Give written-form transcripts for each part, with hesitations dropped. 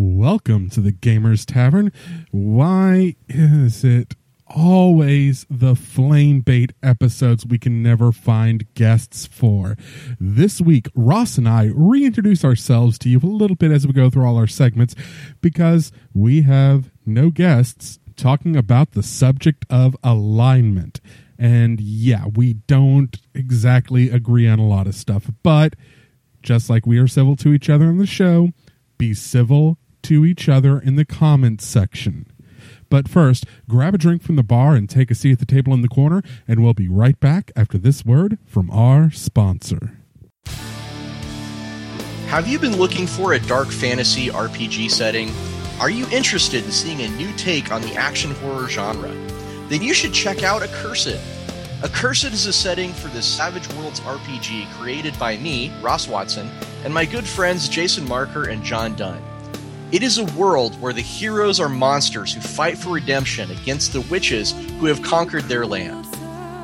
Welcome to the Gamers Tavern. Why is it always the flame bait episodes we can never find guests for? This week, Ross and I reintroduce ourselves to you a little bit as we go through all our segments because we have no guests talking about the subject of alignment. And yeah, we don't exactly agree on a lot of stuff, but just like we are civil to each other on the show, be civil to each other in the comments section. But first, grab a drink from the bar and take a seat at the table in the corner, and we'll be right back after this word from our sponsor. Have you been looking for a dark fantasy RPG setting? Are you interested in seeing a new take on the action horror genre? Then you should check out Accursed. Accursed is a setting for the Savage Worlds RPG created by me, Ross Watson, and my good friends Jason Marker and John Dunn. It is a world where the heroes are monsters who fight for redemption against the witches who have conquered their land.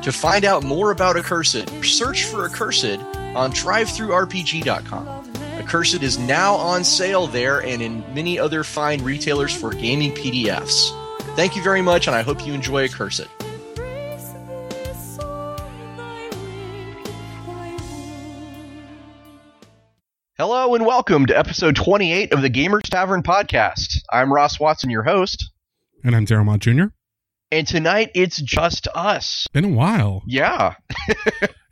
To find out more about Accursed, search for Accursed on DriveThruRPG.com. Accursed is now on sale there and in many other fine retailers for gaming PDFs. Thank you very much, and I hope you enjoy Accursed. Hello and welcome to episode 28 of the Gamers Tavern podcast. I'm Ross Watson, your host. And I'm Daryl Mont Jr. And tonight it's just us. Been a while. Yeah.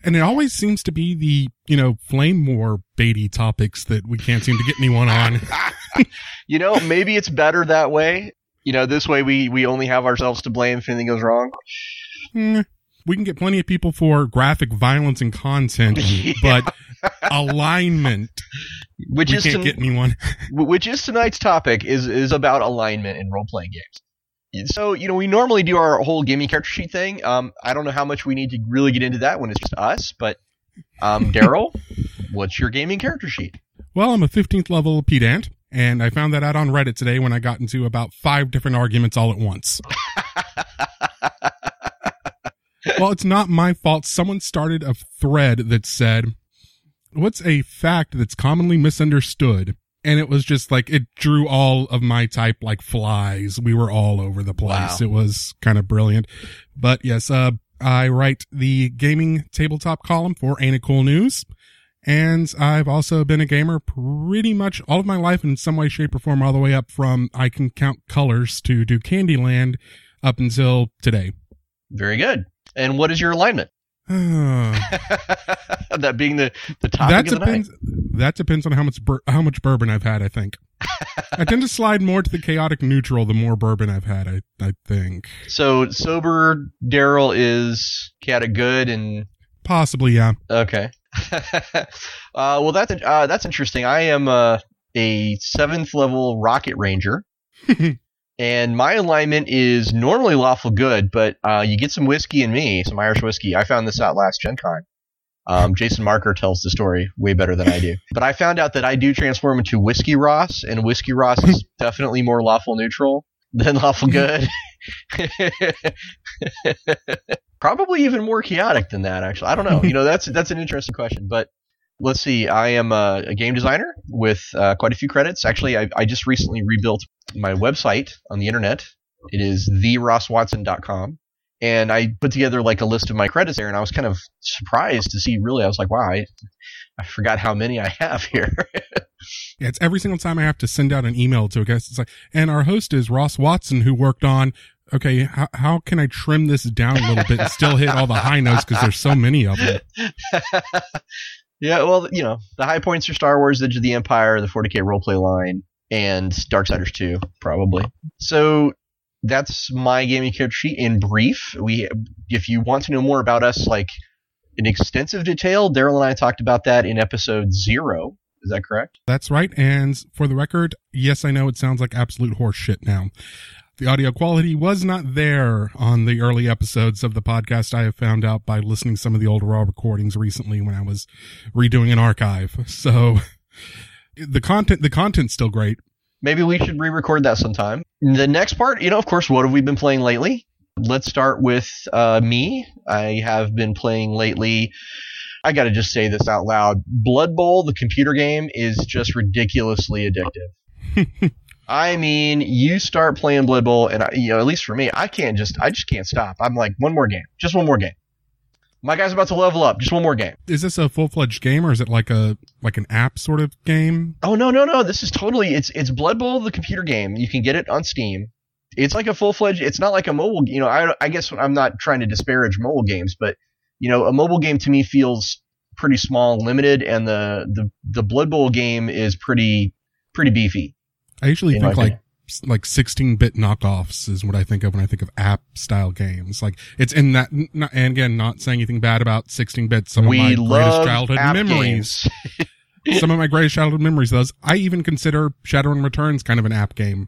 And it always seems to be the, flame war baity topics that we can't seem to get anyone on. Maybe it's better that way. This way we only have ourselves to blame if anything goes wrong. We can get plenty of people for graphic violence and content, but alignment, we can't get anyone. Which is tonight's topic, is about alignment in role-playing games. So, we normally do our whole gaming character sheet thing. I don't know how much we need to really get into that when it's just us, but Daryl, what's your gaming character sheet? Well, I'm a 15th level pedant, and I found that out on Reddit today when I got into about 5 different arguments all at once. Well, it's not my fault. Someone started a thread that said, what's a fact that's commonly misunderstood? And it was just like, it drew all of my type like flies. We were all over the place. Wow. It was kind of brilliant. But yes, I write the gaming tabletop column for Ain't It Cool News. And I've also been a gamer pretty much all of my life in some way, shape, or form, all the way up from I Can Count Colors to do Candyland up until today. Very good. And what is your alignment? That being the topic of the night. That depends on how much bourbon I've had, I think. I tend to slide more to the chaotic neutral the more bourbon I've had, I think. So sober Daryl is chaotic good and... Possibly, yeah. Okay. Well, that's interesting. I am a 7th level Rocket Ranger. And my alignment is normally lawful good, but you get some whiskey in me, some Irish whiskey. I found this out last Gen Con. Jason Marker tells the story way better than I do. But I found out that I do transform into Whiskey Ross, and Whiskey Ross is definitely more lawful neutral than lawful good. Probably even more chaotic than that, actually. I don't know. That's an interesting question, but... Let's see. I am a game designer with quite a few credits. Actually, I just recently rebuilt my website on the internet. It is therosswatson.com. And I put together like a list of my credits there, and I was kind of surprised to see, really, I was like, wow, I forgot how many I have here. Yeah, it's every single time I have to send out an email to a guest. It's like, and our host is Ross Watson, who worked on, okay, how can I trim this down a little bit and still hit all the high notes because there's so many of them? Yeah, well, the high points are Star Wars: Edge of the Empire, the 40K roleplay line, and Darksiders 2, probably. So that's my gaming character sheet in brief. If you want to know more about us, like in extensive detail, Daryl and I talked about that in episode 0. Is that correct? That's right. And for the record, yes, I know it sounds like absolute horse shit now. The audio quality was not there on the early episodes of the podcast. I have found out by listening to some of the old raw recordings recently when I was redoing an archive. So the content's still great. Maybe we should re-record that sometime. The next part, of course, what have we been playing lately? Let's start with me. I have been playing lately. I got to just say this out loud. Blood Bowl, the computer game, is just ridiculously addictive. I mean, you start playing Blood Bowl, and at least for me, I just can't stop. I'm like, one more game, just one more game. My guy's about to level up. Just one more game. Is this a full-fledged game, or is it like an app sort of game? Oh, no. This is totally... It's Blood Bowl, the computer game. You can get it on Steam. It's like a full-fledged... It's not like a mobile... I guess I'm not trying to disparage mobile games, but, a mobile game to me feels pretty small and limited, and the Blood Bowl game is pretty beefy. I usually think like 16-bit knockoffs is what I think of when I think of app-style games. Like, it's in that, and again, not saying anything bad about 16-bit. Some of my greatest childhood memories, those. I even consider Shadowrun Returns kind of an app game.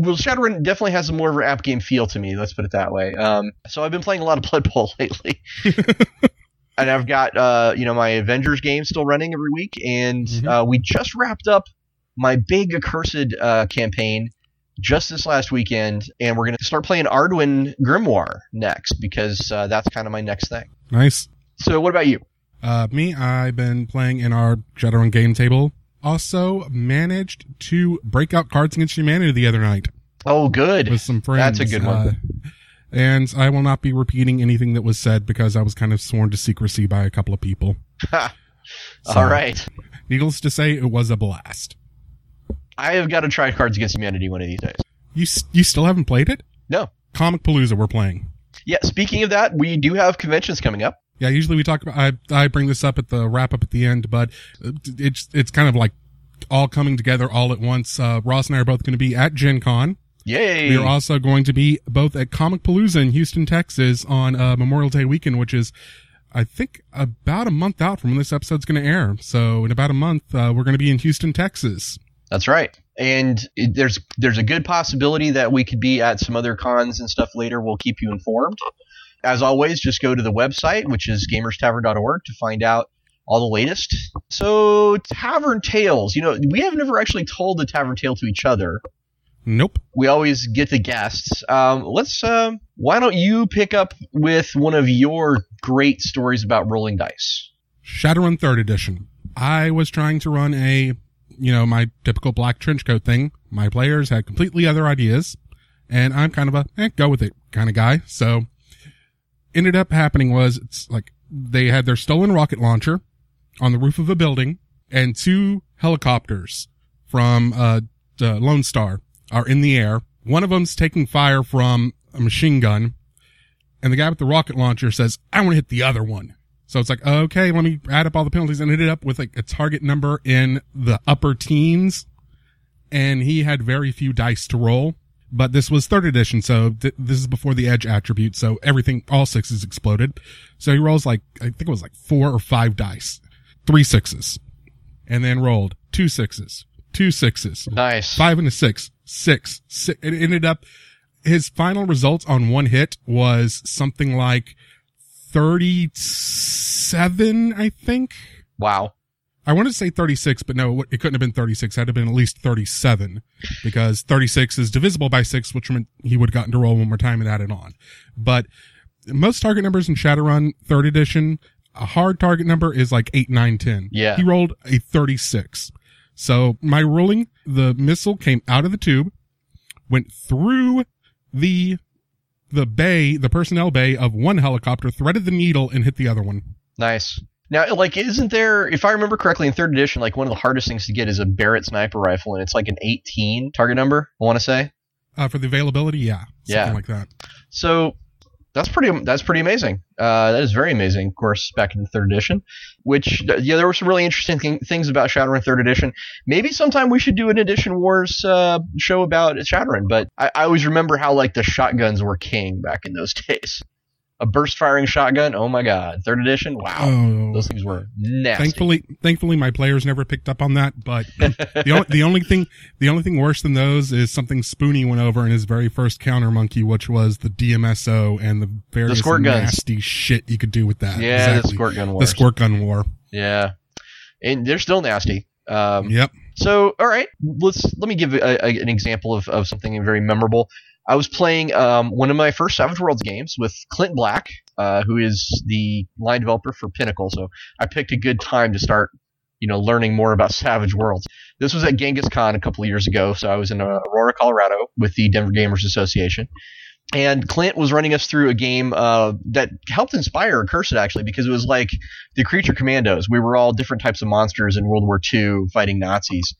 Well, Shadowrun definitely has more of an app game feel to me, let's put it that way. So I've been playing a lot of Blood Bowl lately. And I've got, my Avengers game still running every week, and we just wrapped up my big Accursed campaign just this last weekend, and we're going to start playing Arduin Grimoire next, because that's kind of my next thing. Nice. So what about you? Me, I've been playing in our Shadowrun game table. Also managed to break out Cards Against Humanity the other night. Oh, good. With some friends. That's a good one. And I will not be repeating anything that was said because I was kind of sworn to secrecy by a couple of people. All right. Needless to say, it was a blast. I have got to try Cards Against Humanity one of these days. You still haven't played it? No. Comic Palooza we're playing. Yeah, speaking of that, we do have conventions coming up. Yeah, usually we talk about, I bring this up at the wrap-up at the end, but it's kind of like all coming together all at once. Ross and I are both going to be at Gen Con. Yay! We are also going to be both at Comic Palooza in Houston, Texas on Memorial Day weekend, which is, I think, about a month out from when this episode's going to air. So in about a month, we're going to be in Houston, Texas. That's right. And there's a good possibility that we could be at some other cons and stuff later. We'll keep you informed. As always, just go to the website, which is GamersTavern.org, to find out all the latest. So Tavern Tales, we have never actually told the Tavern Tale to each other. Nope. We always get the guests. Why don't you pick up with one of your great stories about rolling dice? Shadowrun 3rd Edition. I was trying to run a... my typical black trench coat thing. My players had completely other ideas, and I'm kind of a go with it kind of guy. So ended up happening was it's like they had their stolen rocket launcher on the roof of a building, and two helicopters from Lone Star are in the air. One of them's taking fire from a machine gun, and the guy with the rocket launcher says, "I want to hit the other one." So it's like, okay, let me add up all the penalties, and ended up with like a target number in the upper teens. And he had very few dice to roll, but this was 3rd edition. So this is before the edge attribute. So everything, all sixes exploded. So he rolls like, I think it was like 4 or 5 dice, 3 sixes, and then rolled 2 sixes, 2 sixes, nice, 5 and a 6, 6, 6. It ended up his final results on one hit was something like 37, I think. Wow. I wanted to say 36, but no, it couldn't have been 36. It had to have been at least 37, because 36 is divisible by 6, which meant he would have gotten to roll one more time and add it on. But most target numbers in Shadowrun 3rd Edition, a hard target number is like 8, 9, 10. Yeah. He rolled a 36. So my rolling, the missile came out of the tube, went through the bay, the personnel bay of one helicopter, threaded the needle, and hit the other one. Nice. Now, isn't there, if I remember correctly, in 3rd edition, one of the hardest things to get is a Barrett sniper rifle, and it's like an 18 target number, I want to say. For the availability, yeah. Something like that. So that's pretty amazing. That is very amazing, of course, back in 3rd edition, which, there were some really interesting things about Shadowrun 3rd edition. Maybe sometime we should do an Edition Wars show about Shadowrun, but I always remember how, the shotguns were king back in those days. A burst-firing shotgun, oh my god. 3rd edition, wow. Oh, those things were nasty. Thankfully, my players never picked up on that, but the only thing worse than those is something Spoonie went over in his very first Counter Monkey, which was the DMSO and the various nasty shit you could do with that. Yeah, exactly. The squirt gun war. Yeah. And they're still nasty. Yep. So, all right, let me give an example of something very memorable. I was playing one of my first Savage Worlds games with Clint Black, who is the line developer for Pinnacle. So I picked a good time to start you know, learning more about Savage Worlds. This was at Genghis Con a couple of years ago, so I was in Aurora, Colorado with the Denver Gamers Association. And Clint was running us through a game that helped inspire Accursed, actually, because it was like the Creature Commandos. We were all different types of monsters in World War II fighting Nazis.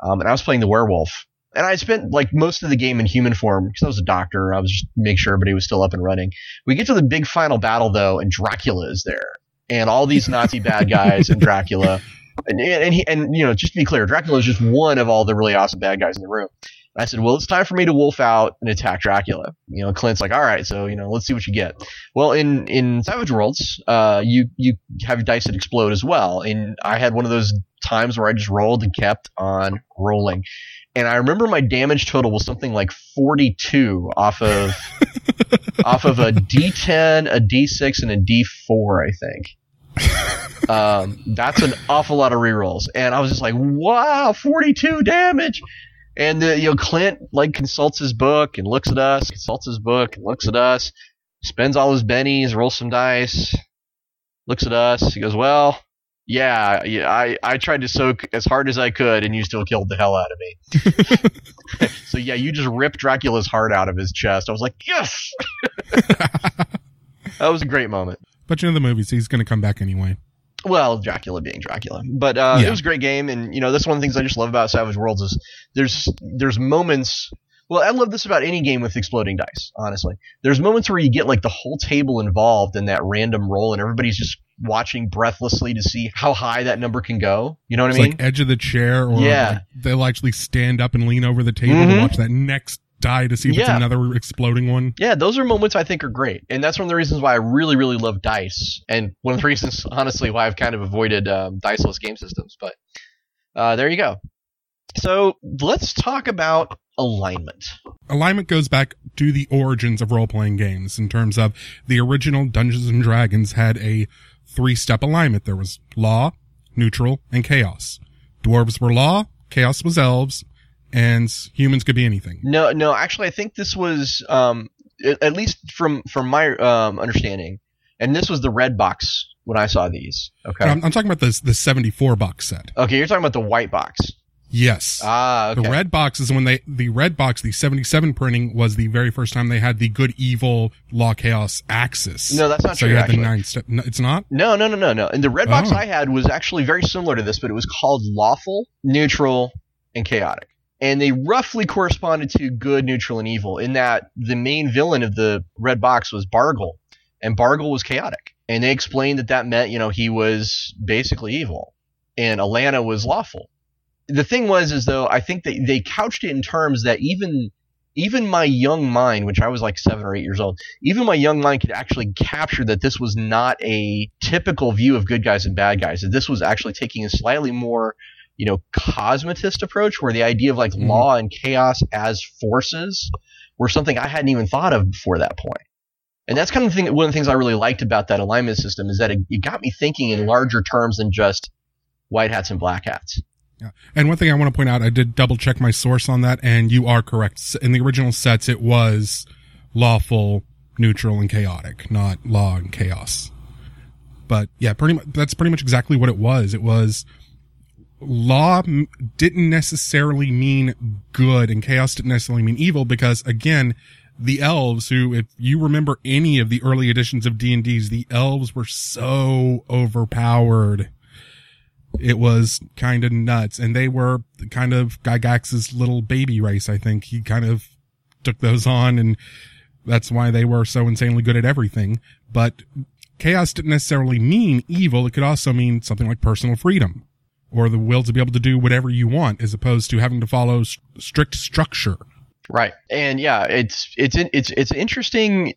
And I was playing the werewolf. And I spent like most of the game in human form because I was a doctor. I was just making sure everybody was still up and running. We get to the big final battle, though, and Dracula is there. And all these Nazi bad guys and Dracula. And you know, just to be clear, Dracula is just one of all the really awesome bad guys in the room. I said, well, it's time for me to wolf out and attack Dracula. You know, Clint's like, all right, so, you know, let's see what you get. Well, in Savage Worlds, you have your dice that explode as well. And I had one of those times where I just rolled and kept on rolling. And I remember my damage total was something like 42 off of a D10, a D6, and a D4, I think. That's an awful lot of rerolls. And I was just like, wow, 42 damage. And you know, Clint like consults his book and looks at us, spends all his bennies, rolls some dice, looks at us. He goes, "Well, yeah, I tried to soak as hard as I could, and you still killed the hell out of me." So yeah, you just ripped Dracula's heart out of his chest. I was like, yes, that was a great moment. But you know the movies, he's going to come back anyway. Well, Dracula being Dracula. But It was a great game, and you know, that's one of the things I just love about Savage Worlds is there's moments. Well, I love this about any game with exploding dice, honestly. There's moments where you get like the whole table involved in that random roll, and everybody's just watching breathlessly to see how high that number can go. You know what I mean? Like edge of the chair, or like they'll actually stand up and lean over the table to watch that next die to see if it's another exploding one. Yeah, those are moments I think are great. And that's one of the reasons why I really, really love dice. And one of the reasons, honestly, why I've kind of avoided diceless game systems. But there you go. So let's talk about alignment. Alignment goes back to the origins of role-playing games in terms of the original Dungeons & Dragons had a three-step alignment. There was law, neutral, and chaos. Dwarves were law, chaos was elves, and humans could be anything. No, actually, I think this was, at least from my understanding, and this was the red box when I saw these. Okay, I'm talking about the 74 box set. Okay, you're talking about the white box. Yes. Ah, okay. The red box is when the 77 printing was the very first time they had the good, evil, law, chaos axis. No, that's not true. So you had the 9 step. No, it's not? No. And the red box I had was actually very similar to this, but it was called lawful, neutral, and chaotic. And they roughly corresponded to good, neutral, and evil in that the main villain of the red box was Bargle, and Bargle was chaotic. And they explained that meant, you know, he was basically evil, and Alana was lawful. The thing was, is though, I think they couched it in terms that even my young mind, which I was like 7 or 8 years old, even my young mind could actually capture that this was not a typical view of good guys and bad guys, that this was actually taking a slightly more, you know, cosmetist approach, where the idea of like law and chaos as forces were something I hadn't even thought of before that point. And that's kind of one of the things I really liked about that alignment system is that it got me thinking in larger terms than just white hats and black hats. Yeah. And one thing I want to point out, I did double check my source on that, and you are correct. In the original sets, it was lawful, neutral, and chaotic, not law and chaos. But yeah, that's pretty much exactly what it was. It was law didn't necessarily mean good, and chaos didn't necessarily mean evil, because again, the elves, who, if you remember any of the early editions of D&Ds, the elves were so overpowered. It was kind of nuts, and they were kind of Gygax's little baby race, I think. He kind of took those on, and that's why they were so insanely good at everything. But chaos didn't necessarily mean evil. It could also mean something like personal freedom, or the will to be able to do whatever you want, as opposed to having to follow strict structure. Right. And yeah, it's interesting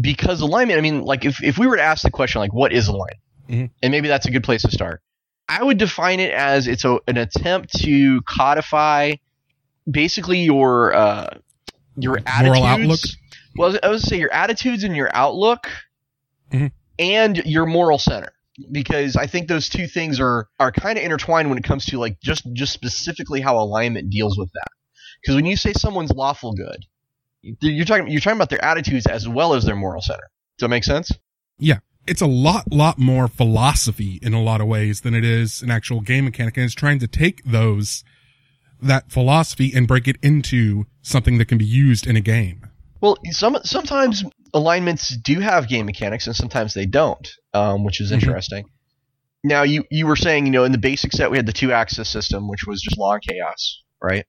because alignment, I mean, like if we were to ask the question, like, what is alignment? Mm-hmm. And maybe that's a good place to start. I would define it as it's an attempt to codify basically your attitudes. Moral outlook? Well, I would say your attitudes and your outlook and your moral center. Because I think those two things are kind of intertwined when it comes to like just specifically how alignment deals with that. Because when you say someone's lawful good, you're talking about their attitudes as well as their moral center. Does that make sense? Yeah, it's a lot more philosophy in a lot of ways than it is an actual game mechanic. And it's trying to take that philosophy and break it into something that can be used in a game. Well, sometimes alignments do have game mechanics and sometimes they don't, which is interesting. Mm-hmm. Now, you were saying, in the basic set, we had the 2-axis system, which was just law and chaos, right?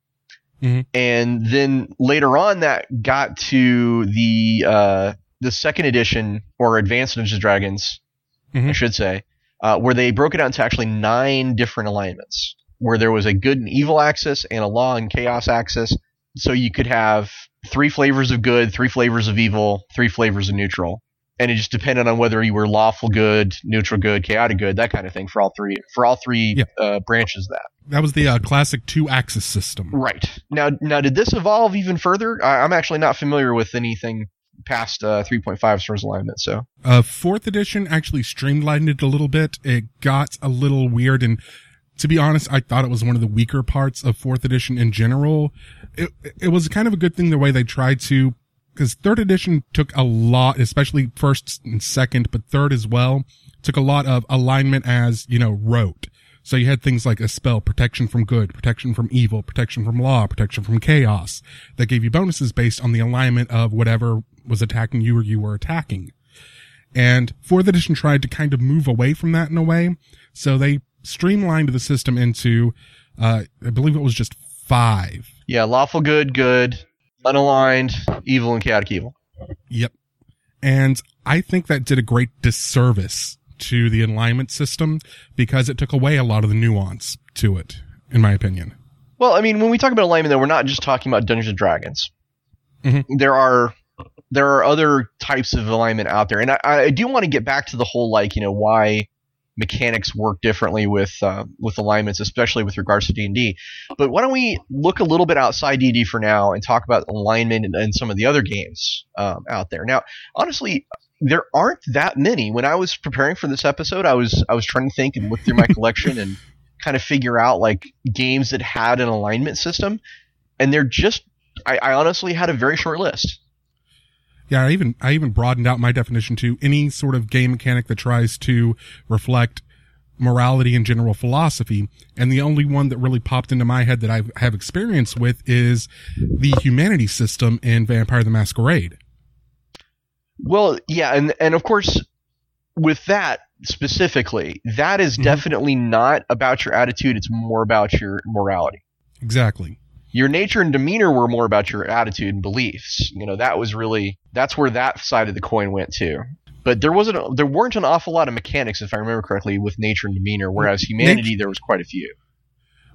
Mm-hmm. And then later on that got to the second edition, or Advanced Dungeons & Dragons, I should say, where they broke it down to actually 9 different alignments, where there was a good and evil axis and a law and chaos axis. So you could have 3 flavors of good, 3 flavors of evil, 3 flavors of neutral. And it just depended on whether you were lawful good, neutral good, chaotic good, that kind of thing for all three branches of that. That was the classic 2-axis system. Right. Now, did this evolve even further? I'm actually not familiar with anything past 3.5 as far as alignment. So 4th edition actually streamlined it a little bit. It got a little weird, and to be honest, I thought it was one of the weaker parts of 4th edition in general. It was kind of a good thing the way they tried to, because 3rd edition took a lot, especially 1st and 2nd, but 3rd as well, took a lot of alignment as, rote. So you had things like a spell, protection from good, protection from evil, protection from law, protection from chaos, that gave you bonuses based on the alignment of whatever was attacking you or you were attacking. And 4th edition tried to kind of move away from that in a way, so they streamlined the system into, I believe it was just 5. Yeah, lawful good, unaligned, evil, and chaotic evil. Yep. And I think that did a great disservice to the alignment system because it took away a lot of the nuance to it, in my opinion. Well, when we talk about alignment, though, we're not just talking about Dungeons & Dragons. Mm-hmm. There are other types of alignment out there. And I do want to get back to the whole, why mechanics work differently with alignments, especially with regards to D&D. But why don't we look a little bit outside D&D for now and talk about alignment and some of the other games out there. Now, honestly, there aren't that many. When I was preparing for this episode, I was trying to think and look through my collection and kind of figure out games that had an alignment system, and they're just I honestly had a very short list. Yeah, I even broadened out my definition to any sort of game mechanic that tries to reflect morality and general philosophy. And the only one that really popped into my head that I have experience with is the humanity system in Vampire the Masquerade. Well, yeah, and of course, with that specifically, that is definitely not about your attitude. It's more about your morality. Exactly. Your nature and demeanor were more about your attitude and beliefs. That's where that side of the coin went to. But there weren't an awful lot of mechanics, if I remember correctly, with nature and demeanor, whereas humanity, there was quite a few.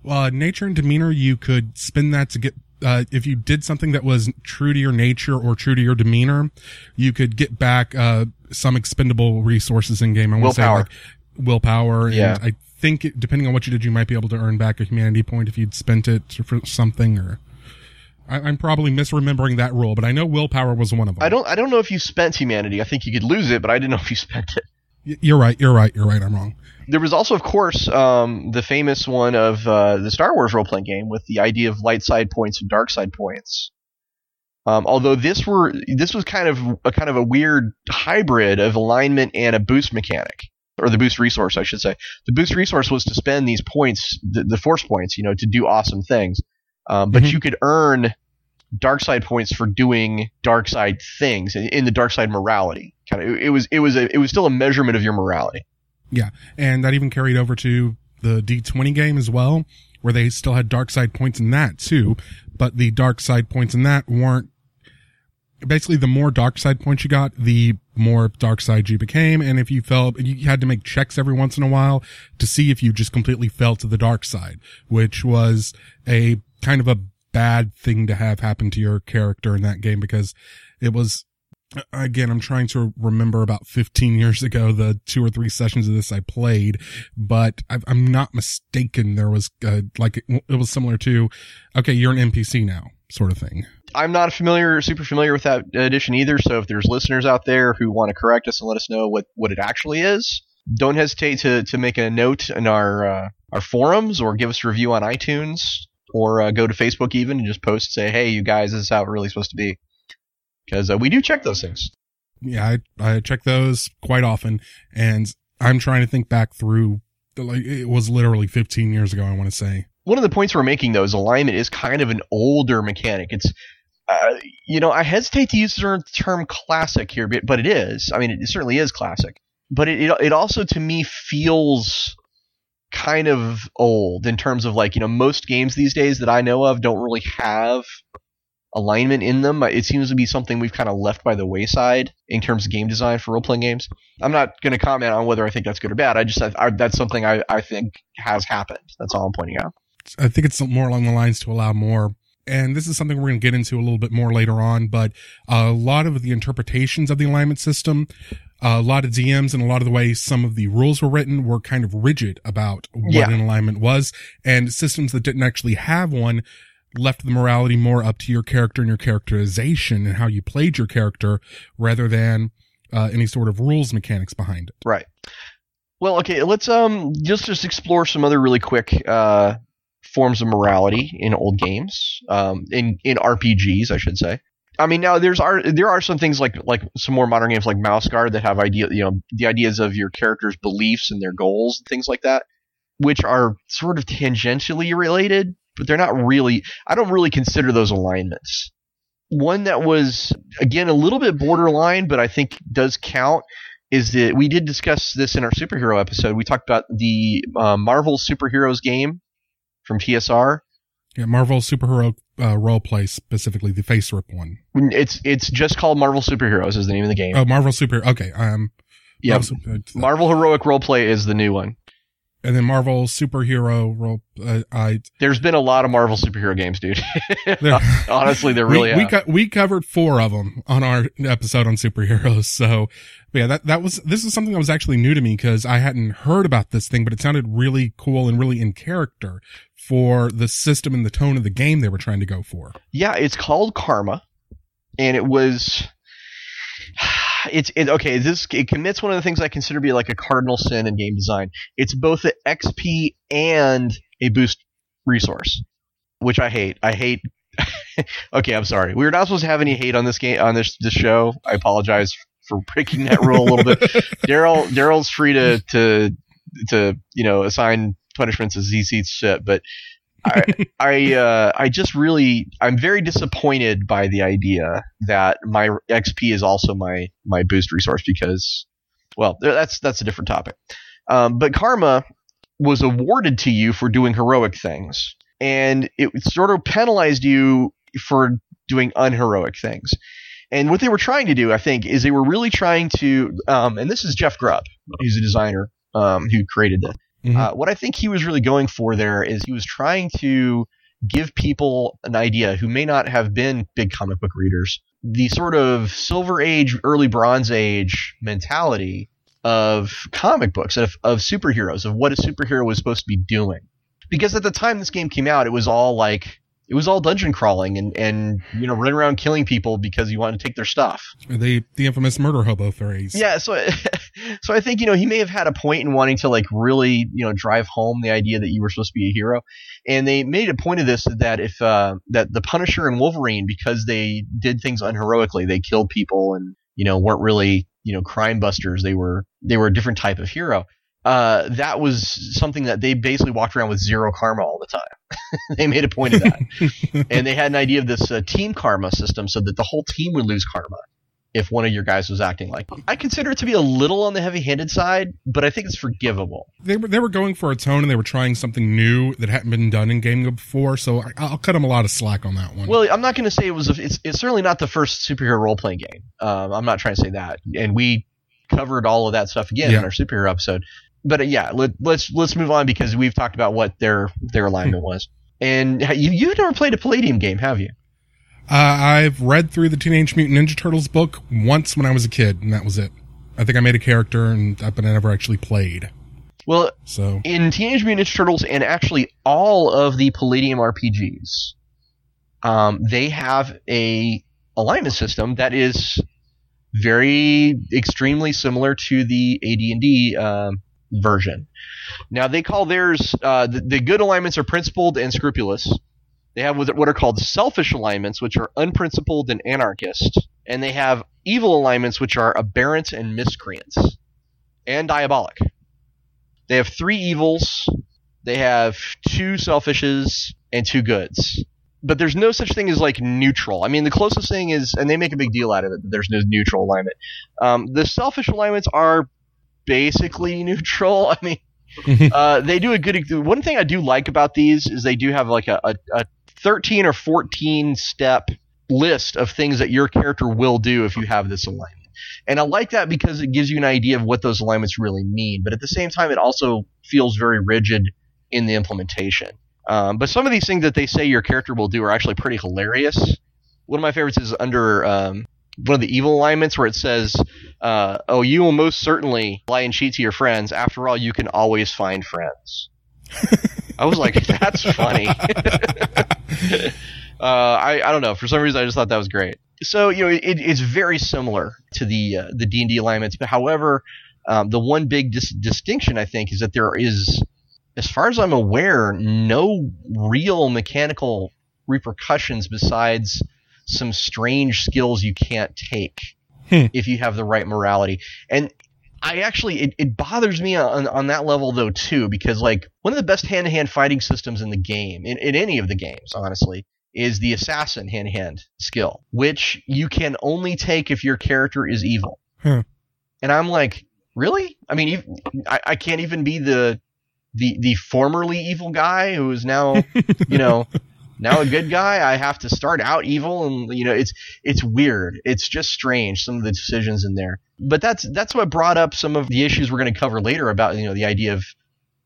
Well, nature and demeanor, you could spin that to get, if you did something that was true to your nature or true to your demeanor, you could get back, some expendable resources in game. I want to say willpower. Yeah. And I think, depending on what you did, you might be able to earn back a humanity point if you'd spent it for something, or I'm probably misremembering that rule, but I know willpower was one of them. I don't know if you spent humanity. I think you could lose it, but I didn't know if you spent it. You're right. I'm wrong. There was also, of course, the famous one of the Star Wars role-playing game with the idea of light side points and dark side points. Although this was kind of a weird hybrid of alignment and a boost mechanic. Or the boost resource, I should say. The boost resource was to spend these points, the force points, to do awesome things. But you could earn dark side points for doing dark side things in the dark side morality. It was still a measurement of your morality. Yeah, and that even carried over to the D20 game as well, where they still had dark side points in that too. But the dark side points in that weren't. Basically, the more dark side points you got, the more dark side you became. And if you fell, you had to make checks every once in a while to see if you just completely fell to the dark side, which was a kind of a bad thing to have happen to your character in that game, because it was, again, I'm trying to remember about 15 years ago, the 2 or 3 sessions of this I played, but I'm not mistaken. There was it was similar to, okay, you're an NPC now sort of thing. I'm not super familiar with that edition either, so if there's listeners out there who want to correct us and let us know what it actually is, don't hesitate to make a note in our forums, or give us a review on iTunes, or go to Facebook even and just post and say, hey, you guys, this is how it's really supposed to be. Because we do check those things. yeah, I check those quite often, and I'm trying to think back through. Like, it was literally 15 years ago, I want to say. One of the points we're making, though, is alignment is kind of an older mechanic. It's, I hesitate to use the term classic here, but it is. I mean, it certainly is classic. But it also, to me, feels kind of old in terms of, like, you know, most games these days that I know of don't really have alignment in them. It seems to be something we've kind of left by the wayside in terms of game design for role-playing games. I'm not going to comment on whether I think that's good or bad. That's something I think has happened. That's all I'm pointing out. I think it's more along the lines to allow more. And this is something we're going to get into a little bit more later on, but a lot of the interpretations of the alignment system, a lot of DMs and a lot of the way some of the rules were written were kind of rigid about what an alignment was, and systems that didn't actually have one left the morality more up to your character and your characterization and how you played your character rather than any sort of rules mechanics behind it. Right. Well, okay, let's just explore some other really quick forms of morality in old games, in RPGs, I should say. I mean, now there are some things like some more modern games like Mouse Guard that have the ideas of your character's beliefs and their goals and things like that, which are sort of tangentially related, but they're not really – I don't really consider those alignments. One that was, again, a little bit borderline but I think does count is that we did discuss this in our superhero episode. We talked about the Marvel Superheroes game from TSR. Yeah, Marvel Superhero Roleplay, specifically the Face Rip one. It's just called Marvel Superheroes is the name of the game. Oh, Marvel Super – okay. Marvel Heroic Roleplay is the new one. And then Marvel Superhero Role. There's been a lot of Marvel superhero games, dude. Honestly, there really are. We covered 4 of them on our episode on superheroes. So, but yeah, this is something that was actually new to me because I hadn't heard about this thing, but it sounded really cool and really in character for the system and the tone of the game they were trying to go for. Yeah, it's called Karma, and it was. It commits one of the things I consider to be like a cardinal sin in game design. It's both an XP and a boost resource, which I hate. Okay, I'm sorry. We were not supposed to have any hate on this game, on this show. I apologize for breaking that rule a little bit. Daryl's free to assign punishments as he sees fit, but I'm very disappointed by the idea that my XP is also my boost resource because, well, that's a different topic. But karma was awarded to you for doing heroic things, and it sort of penalized you for doing unheroic things. And what they were trying to do, I think, is they were really trying to and this is Jeff Grubb, who's a designer who created this. Mm-hmm. What I think he was really going for there is he was trying to give people an idea who may not have been big comic book readers, the sort of Silver Age, early Bronze Age mentality of comic books, of superheroes, of what a superhero was supposed to be doing. Because at the time this game came out, it was all dungeon crawling and running around killing people because you want to take their stuff. The infamous murder hobo phrase. Yeah, so I think he may have had a point in wanting to like really drive home the idea that you were supposed to be a hero, and they made a point of this that if that the Punisher and Wolverine, because they did things unheroically, they killed people and weren't really crime busters. They were a different type of hero. That was something that they basically walked around with zero karma all the time. They made a point of that. And they had an idea of this team karma system so that the whole team would lose karma if one of your guys was acting like them. I consider it to be a little on the heavy-handed side, but I think it's forgivable. They were going for a tone, and they were trying something new that hadn't been done in gaming before, so I'll cut them a lot of slack on that one. Well, I'm not going to say it's certainly not the first superhero role-playing game. I'm not trying to say that. And we covered all of that stuff again in our superhero episode. But yeah, let's move on because we've talked about what their alignment was. And you've never played a Palladium game, have you? I've read through the Teenage Mutant Ninja Turtles book once when I was a kid, and that was it. I think I made a character, but I never actually played. Well, so in Teenage Mutant Ninja Turtles and actually all of the Palladium RPGs, they have a alignment system that is very extremely similar to the AD&D version. Now they call theirs the good alignments are principled and scrupulous. They have what are called selfish alignments, which are unprincipled and anarchist, and they have evil alignments, which are aberrant and miscreants, and diabolic. They have 3 evils, they have 2 selfishes, and 2 goods. But there's no such thing as, like, neutral. I mean, the closest thing is, and they make a big deal out of it, that there's no neutral alignment. The selfish alignments are basically neutral. I mean, they do a good... One thing I do like about these is they do have, like, a 13 or 14-step list of things that your character will do if you have this alignment. And I like that because it gives you an idea of what those alignments really mean. But at the same time, it also feels very rigid in the implementation. But some of these things that they say your character will do are actually pretty hilarious. One of my favorites is under one of the evil alignments where it says, you will most certainly lie and cheat to your friends. After all, you can always find friends. I was like, that's funny. I don't know. For some reason, I just thought that was great. So, you know, it's very similar to the D&D alignments. But however, the one big distinction, I think, is that there is... As far as I'm aware, no real mechanical repercussions besides some strange skills you can't take if you have the right morality. And I actually, it bothers me on that level, though, too, because, like, one of the best hand-to-hand fighting systems in the game, in any of the games, honestly, is the assassin hand-to-hand skill, which you can only take if your character is evil. And I'm like, really? I mean, I can't even be the formerly evil guy who is now, you know, now a good guy. I have to start out evil, and, you know, it's weird. It's just strange, some of the decisions in there. But that's what brought up some of the issues we're going to cover later about, you know, the idea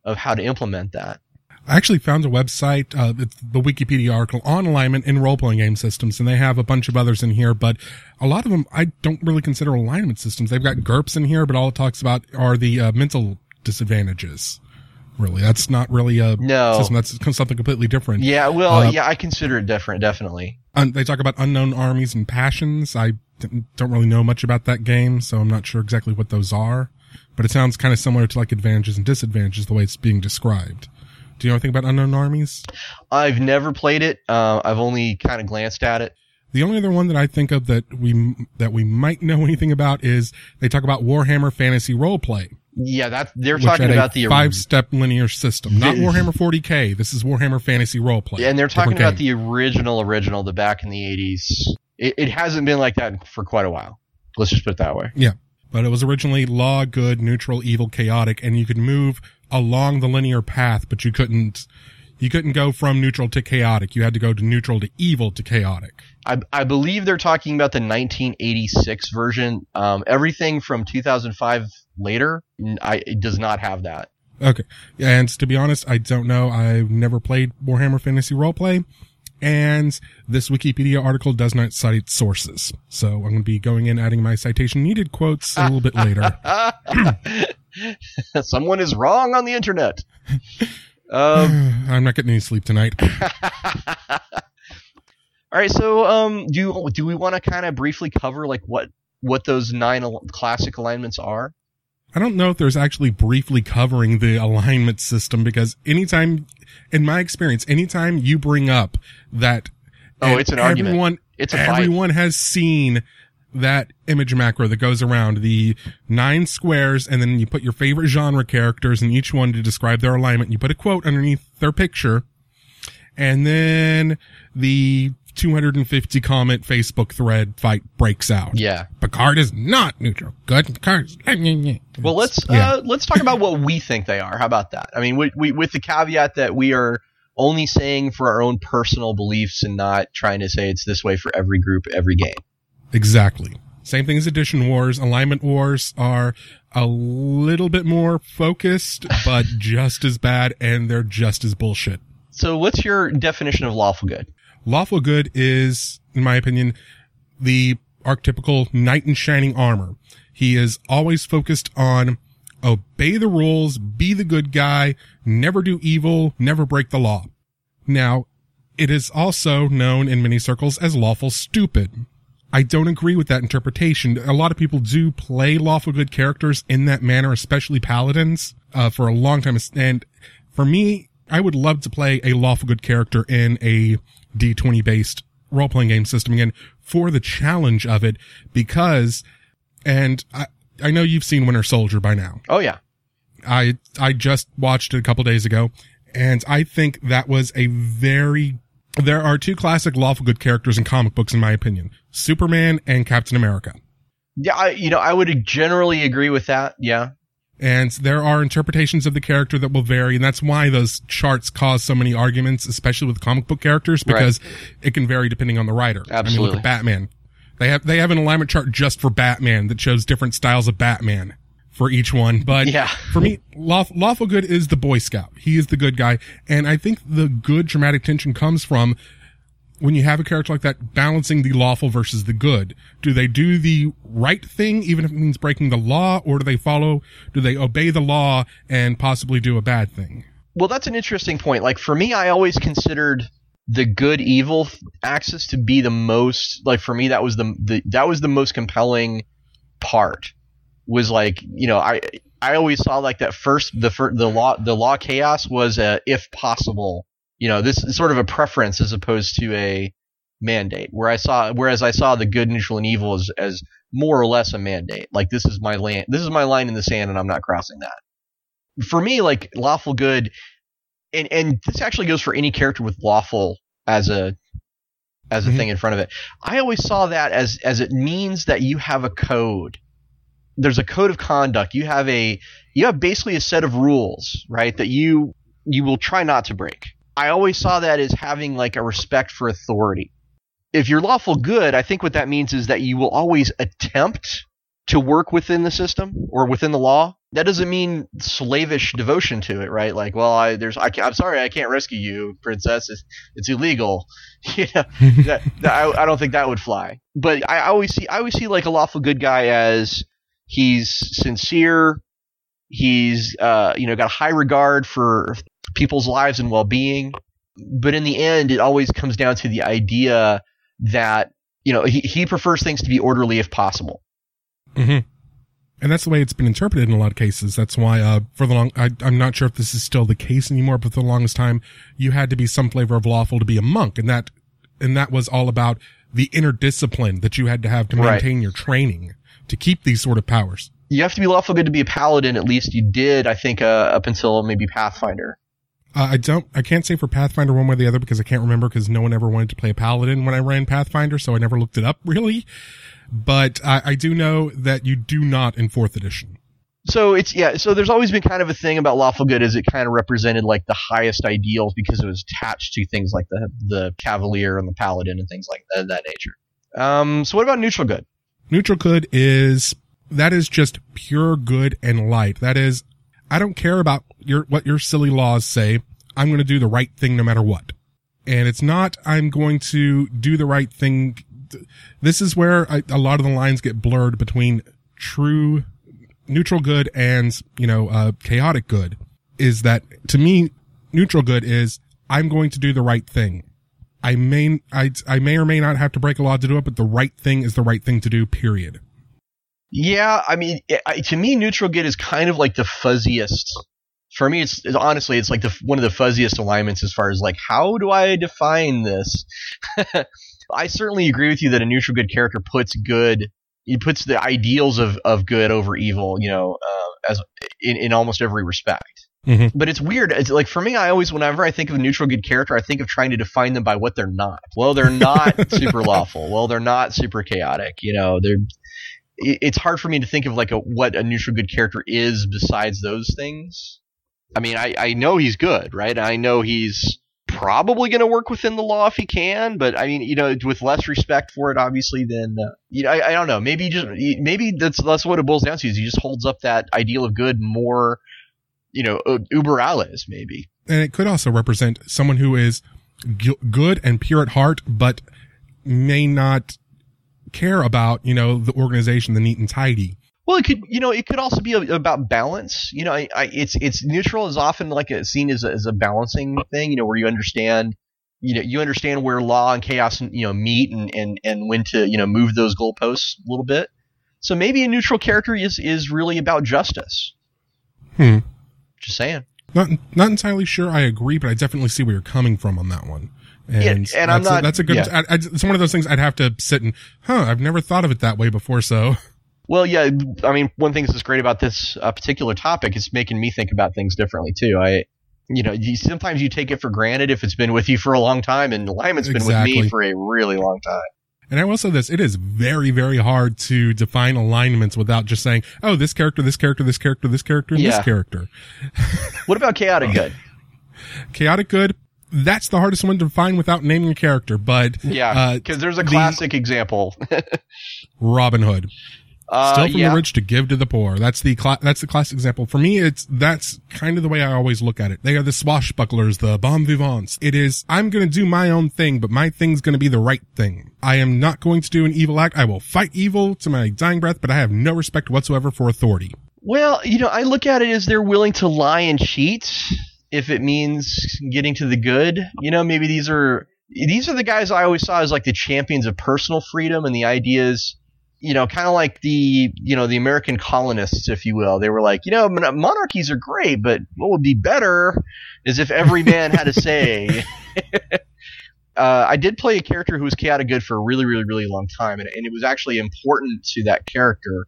of how to implement that. I actually found a website, the Wikipedia article on alignment in role-playing game systems, and they have a bunch of others in here, but a lot of them I don't really consider alignment systems. They've got GURPS in here, but all it talks about are the mental disadvantages. Really, that's not really a system. That's something completely different. Yeah, well, I consider it different, definitely. They talk about unknown armies and passions. I don't really know much about that game, so I'm not sure exactly what those are. But it sounds kind of similar to, like, advantages and disadvantages, the way it's being described. Do you know anything about unknown armies? I've never played it. I've only kind of glanced at it. The only other one that I think of that we might know anything about is they talk about Warhammer Fantasy Roleplay. Yeah, they're talking about the 5-step linear system, not Warhammer 40K. This is Warhammer Fantasy Roleplay. Yeah, and they're talking about the original, the back in the 80s. It hasn't been like that for quite a while. Let's just put it that way. Yeah, but it was originally law, good, neutral, evil, chaotic, and you could move along the linear path, but you couldn't. You couldn't go from neutral to chaotic. You had to go to neutral to evil to chaotic. I believe they're talking about the 1986 version. Everything from 2005 later, it does not have that. Okay. And to be honest, I don't know. I've never played Warhammer Fantasy Roleplay. And this Wikipedia article does not cite its sources. So I'm going to be going in adding my citation needed quotes a little bit later. Someone is wrong on the internet. I'm not getting any sleep tonight. All right, so do we want to kind of briefly cover, like, what those 9 classic alignments are? I don't know if there's actually briefly covering the alignment system, because anytime, in my experience, anytime you bring up that, it's an argument. Everyone has seen that image macro that goes around the 9 squares, and then you put your favorite genre characters in each one to describe their alignment. You put a quote underneath their picture, and then the 250 comment Facebook thread fight breaks out. Yeah, Picard is not neutral. Good, Picard is... Well, let's talk about what we think they are. How about that? I mean, we with the caveat that we are only saying for our own personal beliefs and not trying to say it's this way for every group, every game. Exactly. Same thing as edition wars. Alignment wars are a little bit more focused, but just as bad, and they're just as bullshit. So what's your definition of lawful good? Lawful good is, in my opinion, the archetypical knight in shining armor. He is always focused on obey the rules, be the good guy, never do evil, never break the law. Now, it is also known in many circles as lawful stupid. I don't agree with that interpretation. A lot of people do play lawful good characters in that manner, especially paladins, for a long time. And for me, I would love to play a lawful good character in a D20-based role-playing game system again for the challenge of it, because, and I know you've seen Winter Soldier by now. Oh yeah. I just watched it a couple days ago, and I think that was a very, there are two classic lawful good characters in comic books, in my opinion, Superman and Captain America. Yeah. I would generally agree with that. Yeah. And there are interpretations of the character that will vary, and that's why those charts cause so many arguments, especially with comic book characters, because it can vary depending on the writer. Absolutely. I mean, look at Batman. They have an alignment chart just for Batman that shows different styles of Batman for each one. But for me, lawful good is the Boy Scout. He is the good guy. And I think the good dramatic tension comes from when you have a character like that balancing the lawful versus the good. Do they do the right thing, even if it means breaking the law, or do they obey the law and possibly do a bad thing? Well, that's an interesting point. Like, for me, I always considered the good evil axis to be the most, like, for me, that was the most compelling part. Was like, you know, I always saw like that the law chaos was a, if possible, you know, this is sort of a preference as opposed to a mandate, whereas I saw the good, neutral, and evil as more or less a mandate. Like, this is my line in the sand, and I'm not crossing that. For me, like, lawful good, and this actually goes for any character with lawful as a thing in front of it. I always saw that as it means that you have a code. There's a code of conduct. You have basically a set of rules, right, that you will try not to break. I always saw that as having like a respect for authority. If you're lawful good, I think what that means is that you will always attempt to work within the system or within the law. That doesn't mean slavish devotion to it, right? Like, well, I'm sorry, I can't rescue you, princess. It's illegal. You know, I don't think that would fly. But I always see like a lawful good guy as he's sincere. He's got high regard for people's lives and well-being, but in the end, it always comes down to the idea that, you know, he prefers things to be orderly if possible. Mm-hmm. And that's the way it's been interpreted in a lot of cases. That's why I'm not sure if this is still the case anymore, but for the longest time, you had to be some flavor of lawful to be a monk, and that was all about the inner discipline that you had to have to maintain your training to keep these sort of powers. You have to be lawful good to be a paladin, at least you did, I think, up until maybe Pathfinder. I can't say for Pathfinder one way or the other because I can't remember, because no one ever wanted to play a paladin when I ran Pathfinder, so I never looked it up really. But I do know that you do not in 4th edition. So it's so there's always been kind of a thing about lawful good is it kind of represented like the highest ideals because it was attached to things like the Cavalier and the Paladin and things like that of that nature. So what about neutral good? Neutral good is just pure good and light. That is, I don't care about what your silly laws say. I'm going to do the right thing no matter what. And it's not, I'm going to do the right thing. This is where a lot of the lines get blurred between true neutral good and, chaotic good. Is that, to me, neutral good is, I'm going to do the right thing. I may or may not have to break a law to do it, but the right thing is the right thing to do, period. Yeah, I mean, to me, neutral good is kind of like the fuzziest. For me, it's honestly, it's like one of the fuzziest alignments as far as like, how do I define this? I certainly agree with you that a neutral good character puts the ideals of good over evil, as in almost every respect. Mm-hmm. But it's weird. It's like, for me, I always, whenever I think of a neutral good character, I think of trying to define them by what they're not. Well, they're not super lawful. Well, they're not super chaotic. It's hard for me to think of like what a neutral good character is besides those things. I mean, I know he's good, right? I know he's probably going to work within the law if he can, but I mean, with less respect for it, obviously, than I don't know. Maybe that's what it boils down to, is he just holds up that ideal of good more, uber alles maybe. And it could also represent someone who is good and pure at heart, but may not care about the organization, the neat and tidy. Well, it could also be about balance. It's neutral is often like seen as a balancing thing. Where you understand where law and chaos meet and when to move those goalposts a little bit. So maybe a neutral character is really about justice. Just saying. Not entirely sure I agree, but I definitely see where you're coming from on that one. And I'm not, that's a good, yeah. It's one of those things I'd have to sit and, I've never thought of it that way before. So, well, yeah, I mean, one thing that's great about this particular topic is making me think about things differently too. Sometimes you take it for granted if it's been with you for a long time, and alignment's been with me for a really long time. And I will say this, it is very, very hard to define alignments without just saying, oh, this character, this character, this character, this character, and this character. What about chaotic good? Chaotic good, that's the hardest one to define without naming a character, but... Yeah, because there's a classic example. Robin Hood. Steal from the rich to give to the poor. That's the classic example. For me, that's kind of the way I always look at it. They are the swashbucklers, the bon vivants. It is, I'm going to do my own thing, but my thing's going to be the right thing. I am not going to do an evil act. I will fight evil to my dying breath, but I have no respect whatsoever for authority. Well, I look at it as they're willing to lie and cheat if it means getting to the good. Maybe these are the guys I always saw as like the champions of personal freedom, and the ideas. Kind of like the American colonists, if you will. They were like, monarchies are great, but what would be better is if every man had a say. I did play a character who was chaotic good for a really, really, really long time, and it was actually important to that character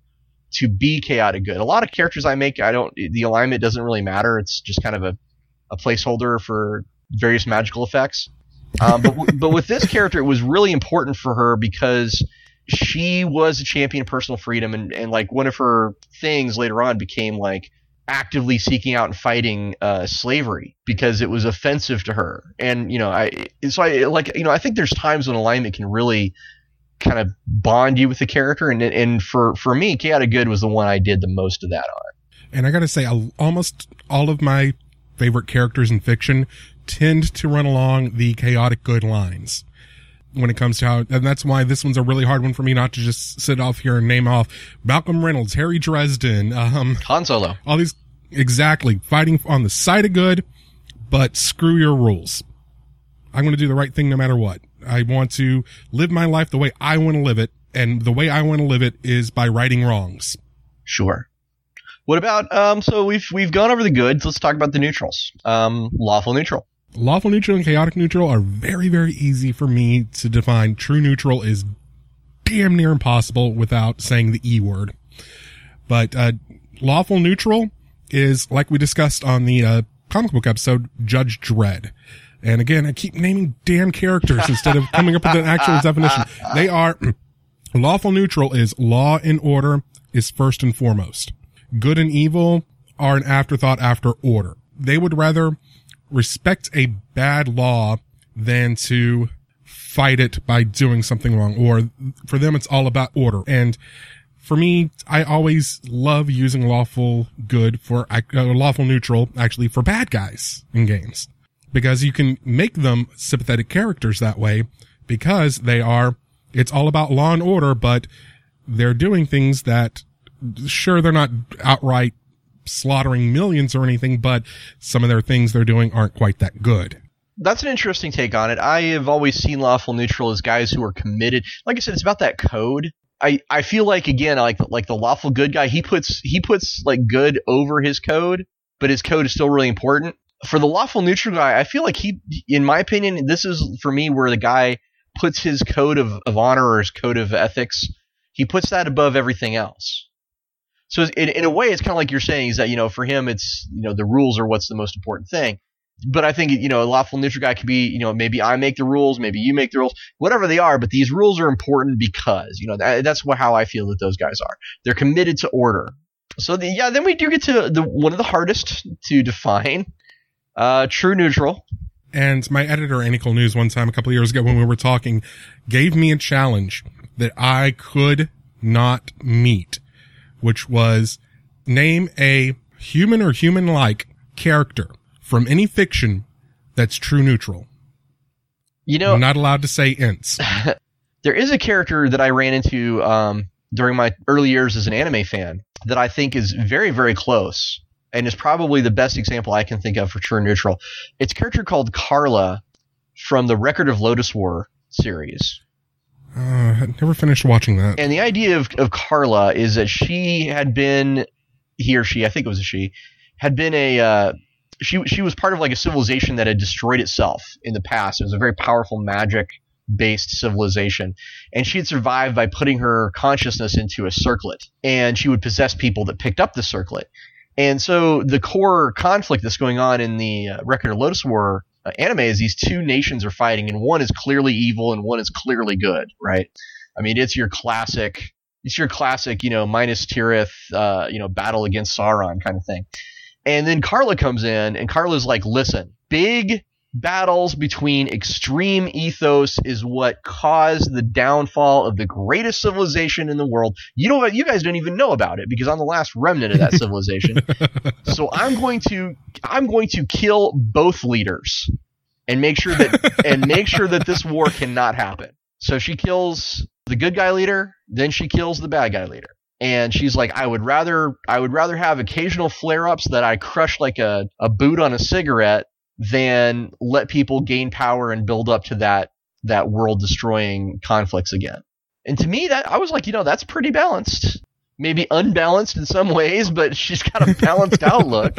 to be chaotic good. A lot of characters I make, the alignment doesn't really matter. It's just kind of a placeholder for various magical effects. But with this character, it was really important for her because she was a champion of personal freedom, and like one of her things later on became like actively seeking out and fighting slavery because it was offensive to her. And I think there's times when alignment can really kind of bond you with the character, and for me, chaotic good was the one I did the most of that on. And I got to say, almost all of my favorite characters in fiction tend to run along the chaotic good lines. When it comes to and that's why this one's a really hard one for me not to just sit off here and name off Malcolm Reynolds, Harry Dresden, Han Solo, all these fighting on the side of good, but screw your rules. I'm going to do the right thing no matter what. I want to live my life the way I want to live it, and the way I want to live it is by righting wrongs. Sure. What about so we've gone over the goods. Let's talk about the neutrals. Lawful neutral. Lawful neutral and chaotic neutral are very, very easy for me to define. True neutral is damn near impossible without saying the E word. But lawful neutral is, like we discussed on the comic book episode, Judge Dredd. And again, I keep naming damn characters instead of coming up with an actual definition. They are... Lawful neutral is law and order is first and foremost. Good and evil are an afterthought after order. They would rather respect a bad law than to fight it by doing something wrong. Or for them, it's all about order. And for me, I always love using lawful good for lawful neutral, actually, for bad guys in games, because you can make them sympathetic characters that way, because it's all about law and order, but they're doing things that, sure, they're not outright slaughtering millions or anything, but some of their things they're doing aren't quite that good. That's an interesting take on it. I have always seen lawful neutral as guys who are committed. Like I said, it's about that code. I feel like, again, like the lawful good guy, he puts like good over his code, but his code is still really important. For the lawful neutral guy, I feel like in my opinion, this is for me where the guy puts his code of honor or his code of ethics, he puts that above everything else. So in a way, it's kind of like you're saying, is that, for him, it's, the rules are what's the most important thing. But I think, a lawful neutral guy could be, maybe I make the rules, maybe you make the rules, whatever they are. But these rules are important because, that's how I feel that those guys are. They're committed to order. So, then we do get to one of the hardest to define, true neutral. And my editor at Ain't It Cool News one time a couple of years ago when we were talking gave me a challenge that I could not meet, which was name a human or human-like character from any fiction that's true neutral. I'm not allowed to say ints. There is a character that I ran into during my early years as an anime fan that I think is very, very close and is probably the best example I can think of for true neutral. It's a character called Carla from the Record of Lodoss War series. I never finished watching that. And the idea of Carla is that she had been, I think it was a she, had been a she was part of like a civilization that had destroyed itself in the past. It was a very powerful magic-based civilization, and she had survived by putting her consciousness into a circlet, and she would possess people that picked up the circlet. And so the core conflict that's going on in the Record of Lodoss War anime is these two nations are fighting, and one is clearly evil and one is clearly good, right? I mean, it's your classic, you know, Minas Tirith, battle against Sauron kind of thing. And then Carla comes in, and Carla's like, listen, big battles between extreme ethos is what caused the downfall of the greatest civilization in the world. You guys don't even know about it because I'm the last remnant of that civilization. So I'm going to kill both leaders and make sure that this war cannot happen. So she kills the good guy leader, then she kills the bad guy leader. And she's like, I would rather have occasional flare-ups that I crush like a boot on a cigarette than let people gain power and build up to that world-destroying conflicts again. And to me, that I was like, you know, that's pretty balanced. Maybe unbalanced in some ways, but she's got a balanced outlook.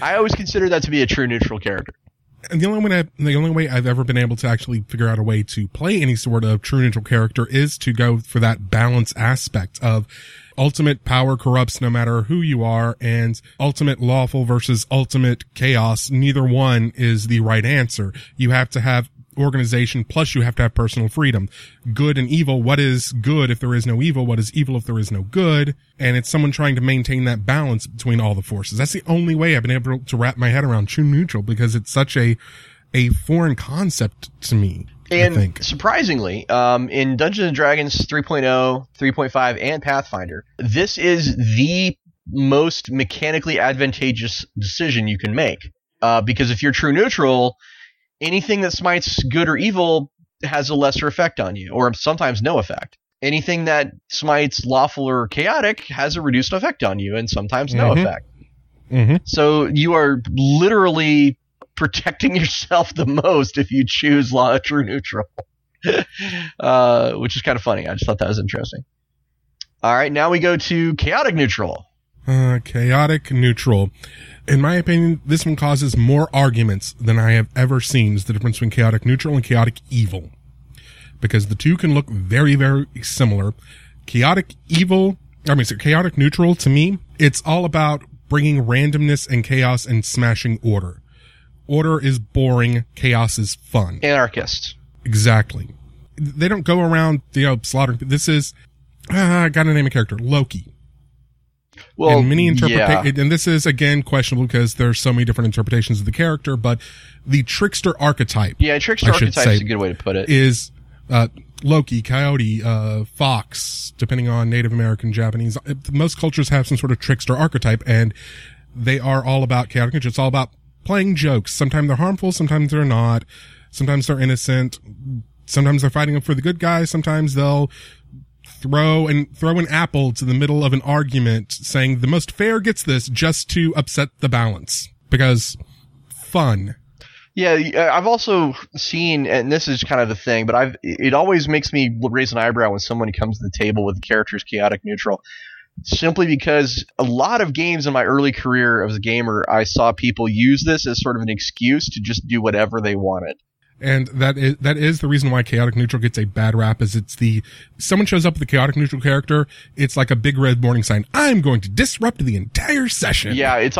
I always consider that to be a true neutral character. And the only way I've ever been able to actually figure out a way to play any sort of true neutral character is to go for that balance aspect of ultimate power corrupts no matter who you are, and ultimate lawful versus ultimate chaos. Neither one is the right answer. You have to have organization, plus you have to have personal freedom. Good and evil, what is good if there is no evil? What is evil if there is no good? And it's someone trying to maintain that balance between all the forces. That's the only way I've been able to wrap my head around true neutral, because it's such a foreign concept to me. And surprisingly, in Dungeons & Dragons 3.0, 3.5, and Pathfinder, this is the most mechanically advantageous decision you can make. Because if you're true neutral, anything that smites good or evil has a lesser effect on you, or sometimes no effect. Anything that smites lawful or chaotic has a reduced effect on you, and sometimes no effect. Mm-hmm. So you are literally protecting yourself the most if you choose true neutral, which is kind of funny. I just thought that was interesting. All right, now we go to chaotic neutral. Chaotic neutral. In my opinion, this one causes more arguments than I have ever seen, is the difference between chaotic neutral and chaotic evil. Because the two can look very, very similar. Chaotic neutral, to me, it's all about bringing randomness and chaos and smashing order. Order is boring. Chaos is fun. Anarchist. Exactly. They don't go around, slaughtering. This is, I gotta name a character, Loki. Well, and many interpretations, and this is again questionable because there's so many different interpretations of the character. But the trickster archetype, is a good way to put it. Is Loki, Coyote, Fox, depending on Native American, Japanese. Most cultures have some sort of trickster archetype, and they are all about chaotic neutral. It's all about playing jokes. Sometimes they're harmful, sometimes they're not. Sometimes they're innocent. Sometimes they're fighting for the good guys. Sometimes they'll throw an apple to the middle of an argument saying the most fair gets this just to upset the balance because fun. Yeah, I've also seen, and this is kind of the thing, but it always makes me raise an eyebrow when someone comes to the table with the characters chaotic neutral, simply because a lot of games in my early career as a gamer, I saw people use this as sort of an excuse to just do whatever they wanted. And that is the reason why chaotic neutral gets a bad rap, is someone shows up with a chaotic neutral character, it's like a big red warning sign. I'm going to disrupt the entire session. Yeah, it's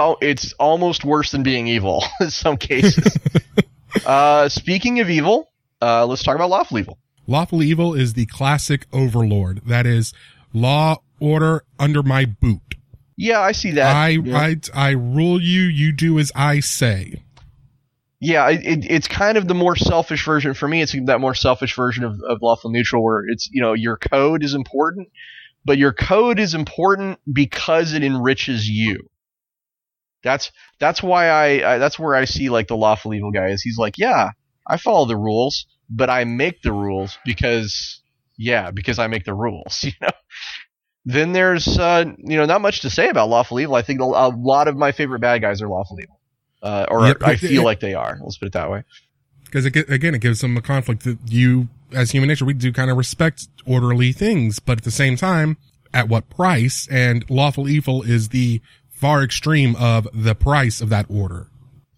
almost worse than being evil in some cases. Speaking of evil, let's talk about lawful evil. Lawful evil is the classic overlord. That is law, order under my boot. Yeah, I see that. I rule you, you do as I say. Yeah, it's kind of the more selfish version. For me, it's that more selfish version of lawful neutral where it's, your code is important, but your code is important because it enriches you. That's why that's where I see like the lawful evil guy is. He's like, yeah, I follow the rules, but I make the rules because I make the rules, Then there's, not much to say about lawful evil. I think a lot of my favorite bad guys are lawful evil. I feel like they are. Let's put it that way. Because it gives them a conflict that you, as human nature, we do kind of respect orderly things, but at the same time, at what price? And lawful evil is the far extreme of the price of that order.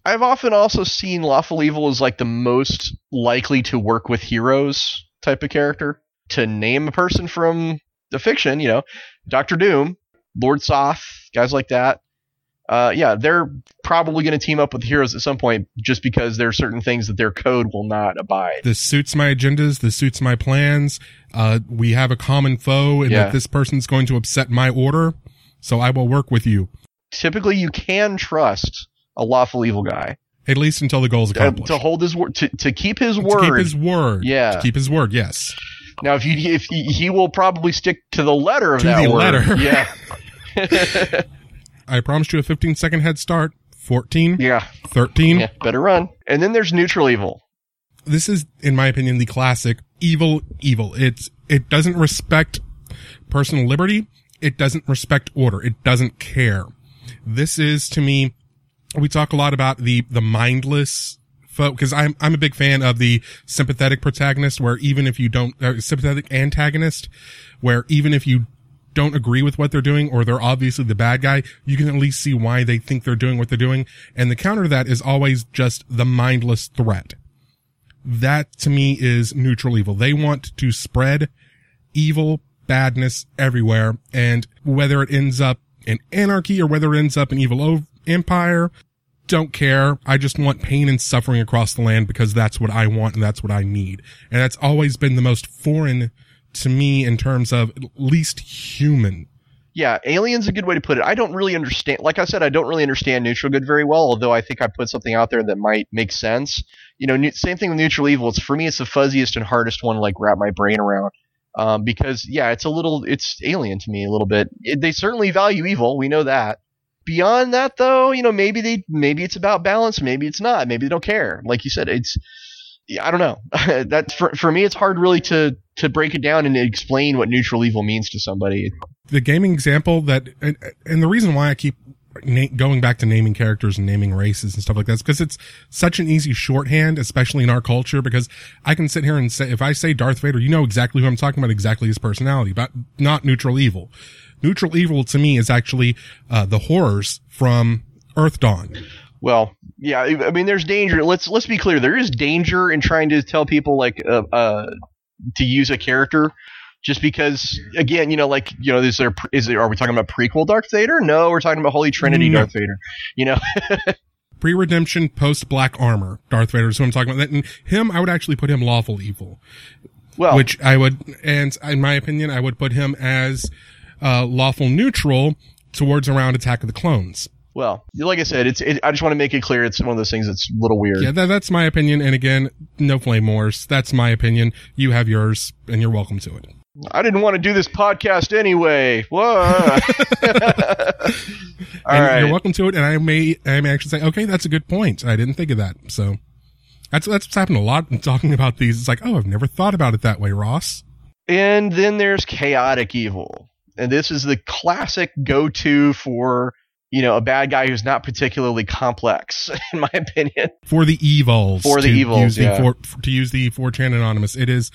I've often also seen Lawful Evil as like the most likely to work with heroes type of character. To name a person from the fiction, you know, Doctor Doom, Lord Soth, guys like that. Yeah, they're probably going to team up with heroes at some point just because there are certain things that their code will not abide. This suits my agendas. This suits my plans. We have a common foe and that this person's going to upset my order. So I will work with you. Typically, you can trust a lawful evil guy. At least until the goal is accomplished. To hold his word, to keep his word. To keep his word. Yeah. To keep his word, yes. Now, if he will probably stick to the letter of that word. To the letter. Yeah. I promised you a 15-second head start. 14. Yeah. 13. Yeah, better run. And then there's neutral evil. This is, in my opinion, the classic evil. It doesn't respect personal liberty. It doesn't respect order. It doesn't care. This is, to me, we talk a lot about the mindless folk, because I'm a big fan of the sympathetic protagonist, where even if you don't, sympathetic antagonist, where even if you don't agree with what they're doing, or they're obviously the bad guy, you can at least see why they think they're doing what they're doing. And the counter to that is always just the mindless threat. That, to me, is neutral evil. They want to spread evil, badness everywhere. And whether it ends up in anarchy or whether it ends up in evil empire, don't care. I just want pain and suffering across the land because that's what I want and that's what I need. And that's always been the most foreign to me in terms of least human. Yeah, alien's a good way to put it. I don't really understand. Like I said, I don't really understand neutral good very well, although I think I put something out there that might make sense. You know, same thing with neutral evil. It's, for me, it's the fuzziest and hardest one to like wrap my brain around. Because, yeah, it's alien to me a little bit. They certainly value evil. We know that. Beyond that, though, you know, maybe it's about balance. Maybe it's not. Maybe they don't care. Like you said, I don't know. That's for me, it's hard really to break it down and explain what neutral evil means to somebody. The gaming example that, and the reason why I keep going back to naming characters and naming races and stuff like that is because it's such an easy shorthand, especially in our culture, because I can sit here and say, if I say Darth Vader, you know exactly who I'm talking about, exactly his personality, but not neutral evil. Neutral evil to me is actually the horrors from Earth Dawn. Well, yeah, I mean, there's danger. Let's be clear. There is danger in trying to tell people like to use a character, just because, again, you know, like, you know, are we talking about prequel Darth Vader? No, we're talking about Holy Trinity Darth Vader. You know, pre-redemption, post-black armor Darth Vader is who I'm talking about. And him, I would actually put him lawful evil. Well, which I would, and in my opinion, I would put him as lawful neutral towards around Attack of the Clones. Well, like I said, I just want to make it clear. It's one of those things that's a little weird. Yeah, that's my opinion. And again, no flame wars. That's my opinion. You have yours, and you're welcome to it. I didn't want to do this podcast anyway. Whoa! All right, you're welcome to it. And I may actually say, okay, that's a good point. I didn't think of that. So that's what's happened a lot in talking about these. It's like, oh, I've never thought about it that way, Ross. And then there's chaotic evil, and this is the classic go-to for, you know, a bad guy who's not particularly complex, in my opinion. For the evils, yeah. To use the 4chan anonymous, it is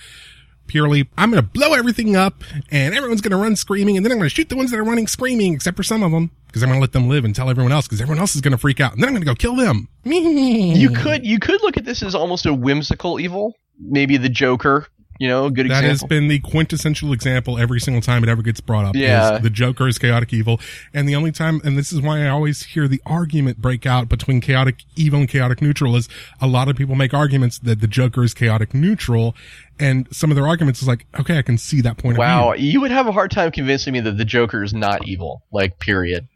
purely, I'm going to blow everything up, and everyone's going to run screaming, and then I'm going to shoot the ones that are running screaming, except for some of them, because I'm going to let them live and tell everyone else, because everyone else is going to freak out, and then I'm going to go kill them. You could look at this as almost a whimsical evil, maybe the Joker. You know, a good example. That has been the quintessential example every single time it ever gets brought up. Yeah. The Joker is chaotic evil. And the only time, and this is why I always hear the argument break out between chaotic evil and chaotic neutral, is a lot of people make arguments that the Joker is chaotic neutral. And some of their arguments is like, okay, I can see that point of view. Wow. You would have a hard time convincing me that the Joker is not evil, like, period.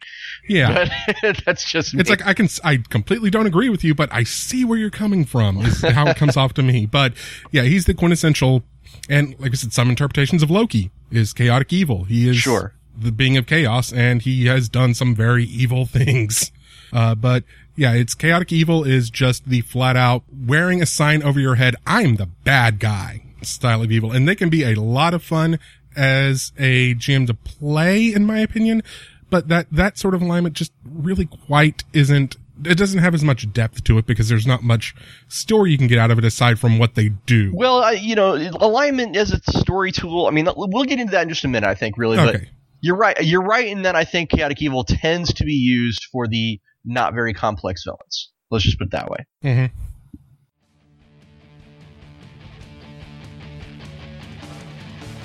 Yeah. But that's just me. It's like, I completely don't agree with you, but I see where you're coming from is how it comes off to me. But yeah, he's the quintessential. And like I said, some interpretations of Loki is chaotic evil. He is the being of chaos, and he has done some very evil things. But yeah, it's chaotic evil is just the flat out wearing a sign over your head, I'm the bad guy style of evil. And they can be a lot of fun as a GM to play, in my opinion. But that sort of alignment just really quite isn't, it doesn't have as much depth to it because there's not much story you can get out of it aside from what they do. Well, you know, alignment as a story tool, I mean, we'll get into that in just a minute, I think, really. Okay. But You're right. You're right in that I think chaotic evil tends to be used for the not very complex villains. Let's just put it that way. Mm-hmm.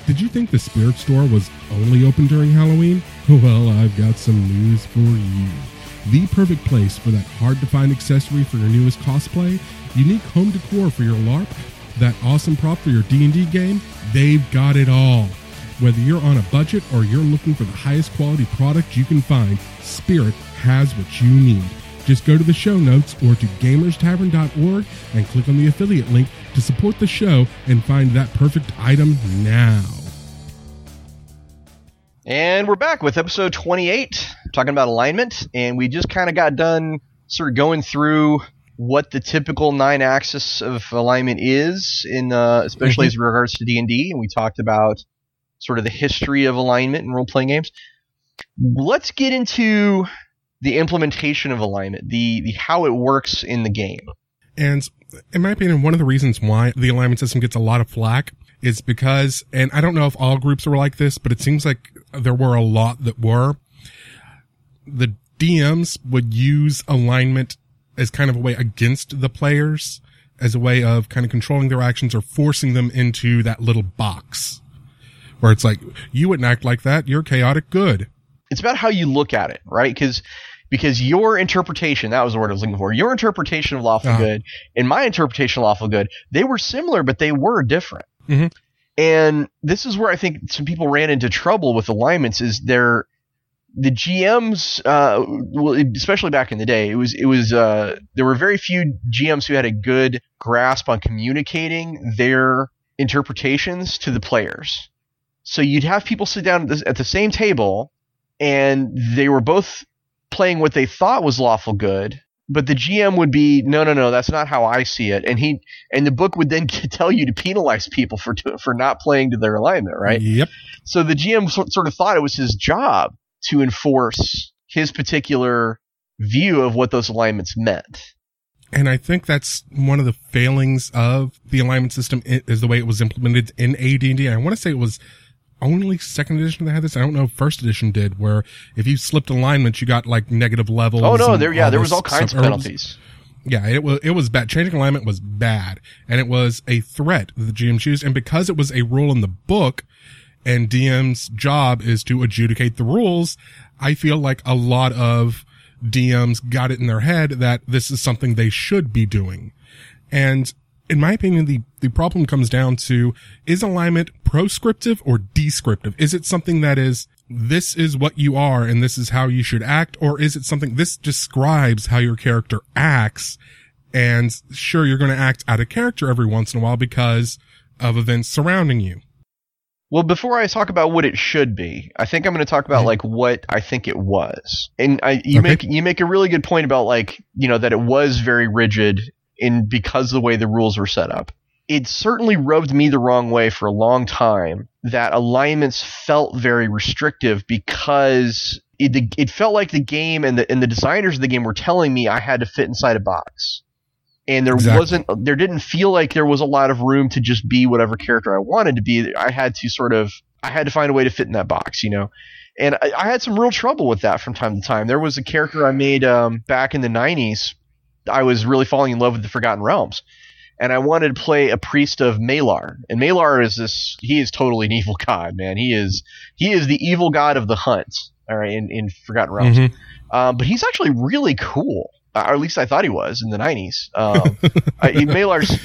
Did you think the Spirit Store was only open during Halloween? Well, I've got some news for you. The perfect place for that hard-to-find accessory for your newest cosplay, unique home decor for your LARP, that awesome prop for your D&D game, they've got it all. Whether you're on a budget or you're looking for the highest quality product you can find, Spirit has what you need. Just go to the show notes or to GamersTavern.org and click on the affiliate link to support the show and find that perfect item now. And we're back with episode 28, talking about alignment, and we just kind of got done sort of going through what the typical 9-axis of alignment is, in especially as regards to D&D, and we talked about sort of the history of alignment in role-playing games. Let's get into the implementation of alignment, the how it works in the game. And in my opinion, one of the reasons why the alignment system gets a lot of flack is because, and I don't know if all groups were like this, but it seems like there were a lot that were. The DMs would use alignment as kind of a way against the players, as a way of kind of controlling their actions or forcing them into that little box where it's like, you wouldn't act like that, you're chaotic good. It's about how you look at it, right? Because your interpretation, that was the word I was looking for, your interpretation of lawful good and my interpretation of lawful good, they were similar, but they were different. Mm-hmm. And this is where I think some people ran into trouble with alignments, is the GMs, well, especially back in the day, it was there were very few GMs who had a good grasp on communicating their interpretations to the players. So you'd have people sit down at the same table, and they were both playing what they thought was lawful good, but the GM would be, no, that's not how I see it. And the book would then tell you to penalize people for not playing to their alignment, right? Yep. So the GM sort of thought it was his job to enforce his particular view of what those alignments meant. And I think that's one of the failings of the alignment system is the way it was implemented in AD&D. I want to say it was only second edition that had this. I don't know if first edition did, where if you slipped alignment, you got like negative levels. Oh no, there was all kinds of penalties. Yeah, it was bad. Changing alignment was bad, and it was a threat that the GM chose. And because it was a rule in the book, and DM's job is to adjudicate the rules, I feel like a lot of DMs got it in their head that this is something they should be doing. And in my opinion, the problem comes down to, is alignment proscriptive or descriptive? Is it something that is, this is what you are and this is how you should act? Or is it something, this describes how your character acts, and sure, you're going to act out of character every once in a while because of events surrounding you? Well, before I talk about what it should be, I think I'm going to talk about like what I think it was. And you make a really good point about, like, you know, that it was very rigid in because of the way the rules were set up. It certainly rubbed me the wrong way for a long time that alignments felt very restrictive, because it felt like the game and the designers of the game were telling me I had to fit inside a box. And there didn't feel like there was a lot of room to just be whatever character I wanted to be. I had to find a way to fit in that box, you know? And I had some real trouble with that from time to time. There was a character I made back in the 90s. I was really falling in love with the Forgotten Realms, and I wanted to play a priest of Malar. And Malar is he is totally an evil god, man. He is the evil god of the hunt, all right, in Forgotten Realms. Mm-hmm. But he's actually really cool. Or at least I thought he was in the 90s.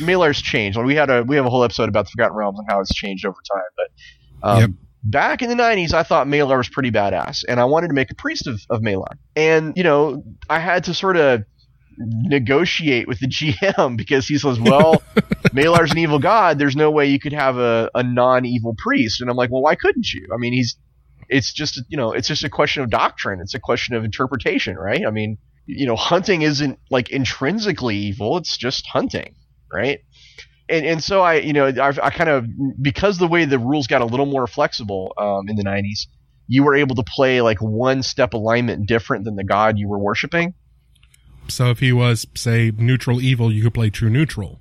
Malar's changed. Like, we have a whole episode about the Forgotten Realms and how it's changed over time. But back in the 90s, I thought Malar was pretty badass, and I wanted to make a priest of Malar. And, you know, I had to sort of negotiate with the GM, because he says, well, Malar's an evil god, there's no way you could have a non-evil priest. And I'm like, well, why couldn't you? I mean, it's just a question of doctrine. It's a question of interpretation, right? I mean, you know, hunting isn't like intrinsically evil. It's just hunting, right? And so I kind of, because the way the rules got a little more flexible in the 90s, you were able to play like one step alignment different than the god you were worshiping. So if he was, say, neutral evil, you could play true neutral.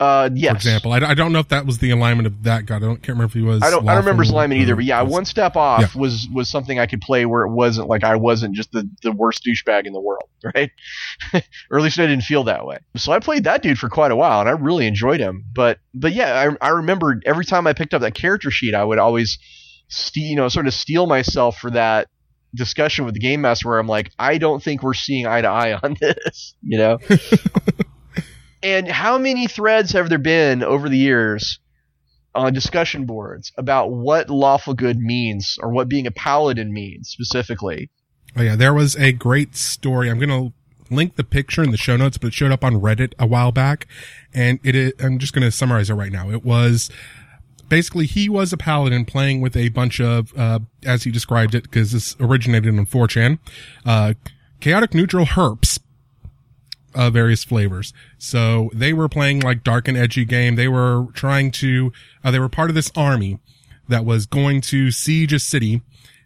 Yes. For example, I don't know if that was the alignment of that guy. I can't remember if he was. I don't remember his alignment either. But yeah, one step off was something I could play where it wasn't like I wasn't just the worst douchebag in the world, right? Or at least I didn't feel that way. So I played that dude for quite a while, and I really enjoyed him. But yeah, I remembered every time I picked up that character sheet, I would always sort of steel myself for that discussion with the game master where I'm like, I don't think we're seeing eye to eye on this, you know. And how many threads have there been over the years on discussion boards about what lawful good means or what being a paladin means specifically? Oh yeah, there was a great story. I'm going to link the picture in the show notes, but it showed up on Reddit a while back, and I'm just going to summarize it right now. It was basically, he was a paladin playing with a bunch of, as he described it, because this originated on 4chan, chaotic neutral herps of various flavors. So they were playing like dark and edgy game. They were trying to, they were part of this army that was going to siege a city,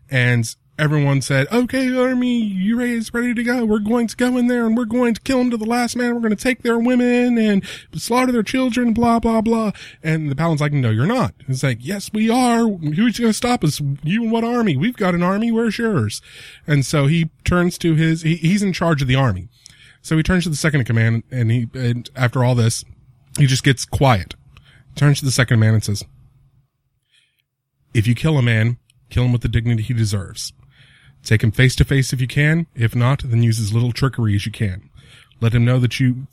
and everyone said, okay, army, you is ready to go. We're going to go in there and we're going to kill them to the last man. We're going to take their women and slaughter their children, blah, blah, blah. And the paladin's like, no, you're not. It's like, yes, we are. Who's going to stop us? You and what army? We've got an army. Where's yours? And so he turns to he's in charge of the army. So he turns to the second in command, and after all this, he just gets quiet. Turns to the second man and says, if you kill a man, kill him with the dignity he deserves. Take him face to face if you can. If not, then use as little trickery as you can. Let him know that you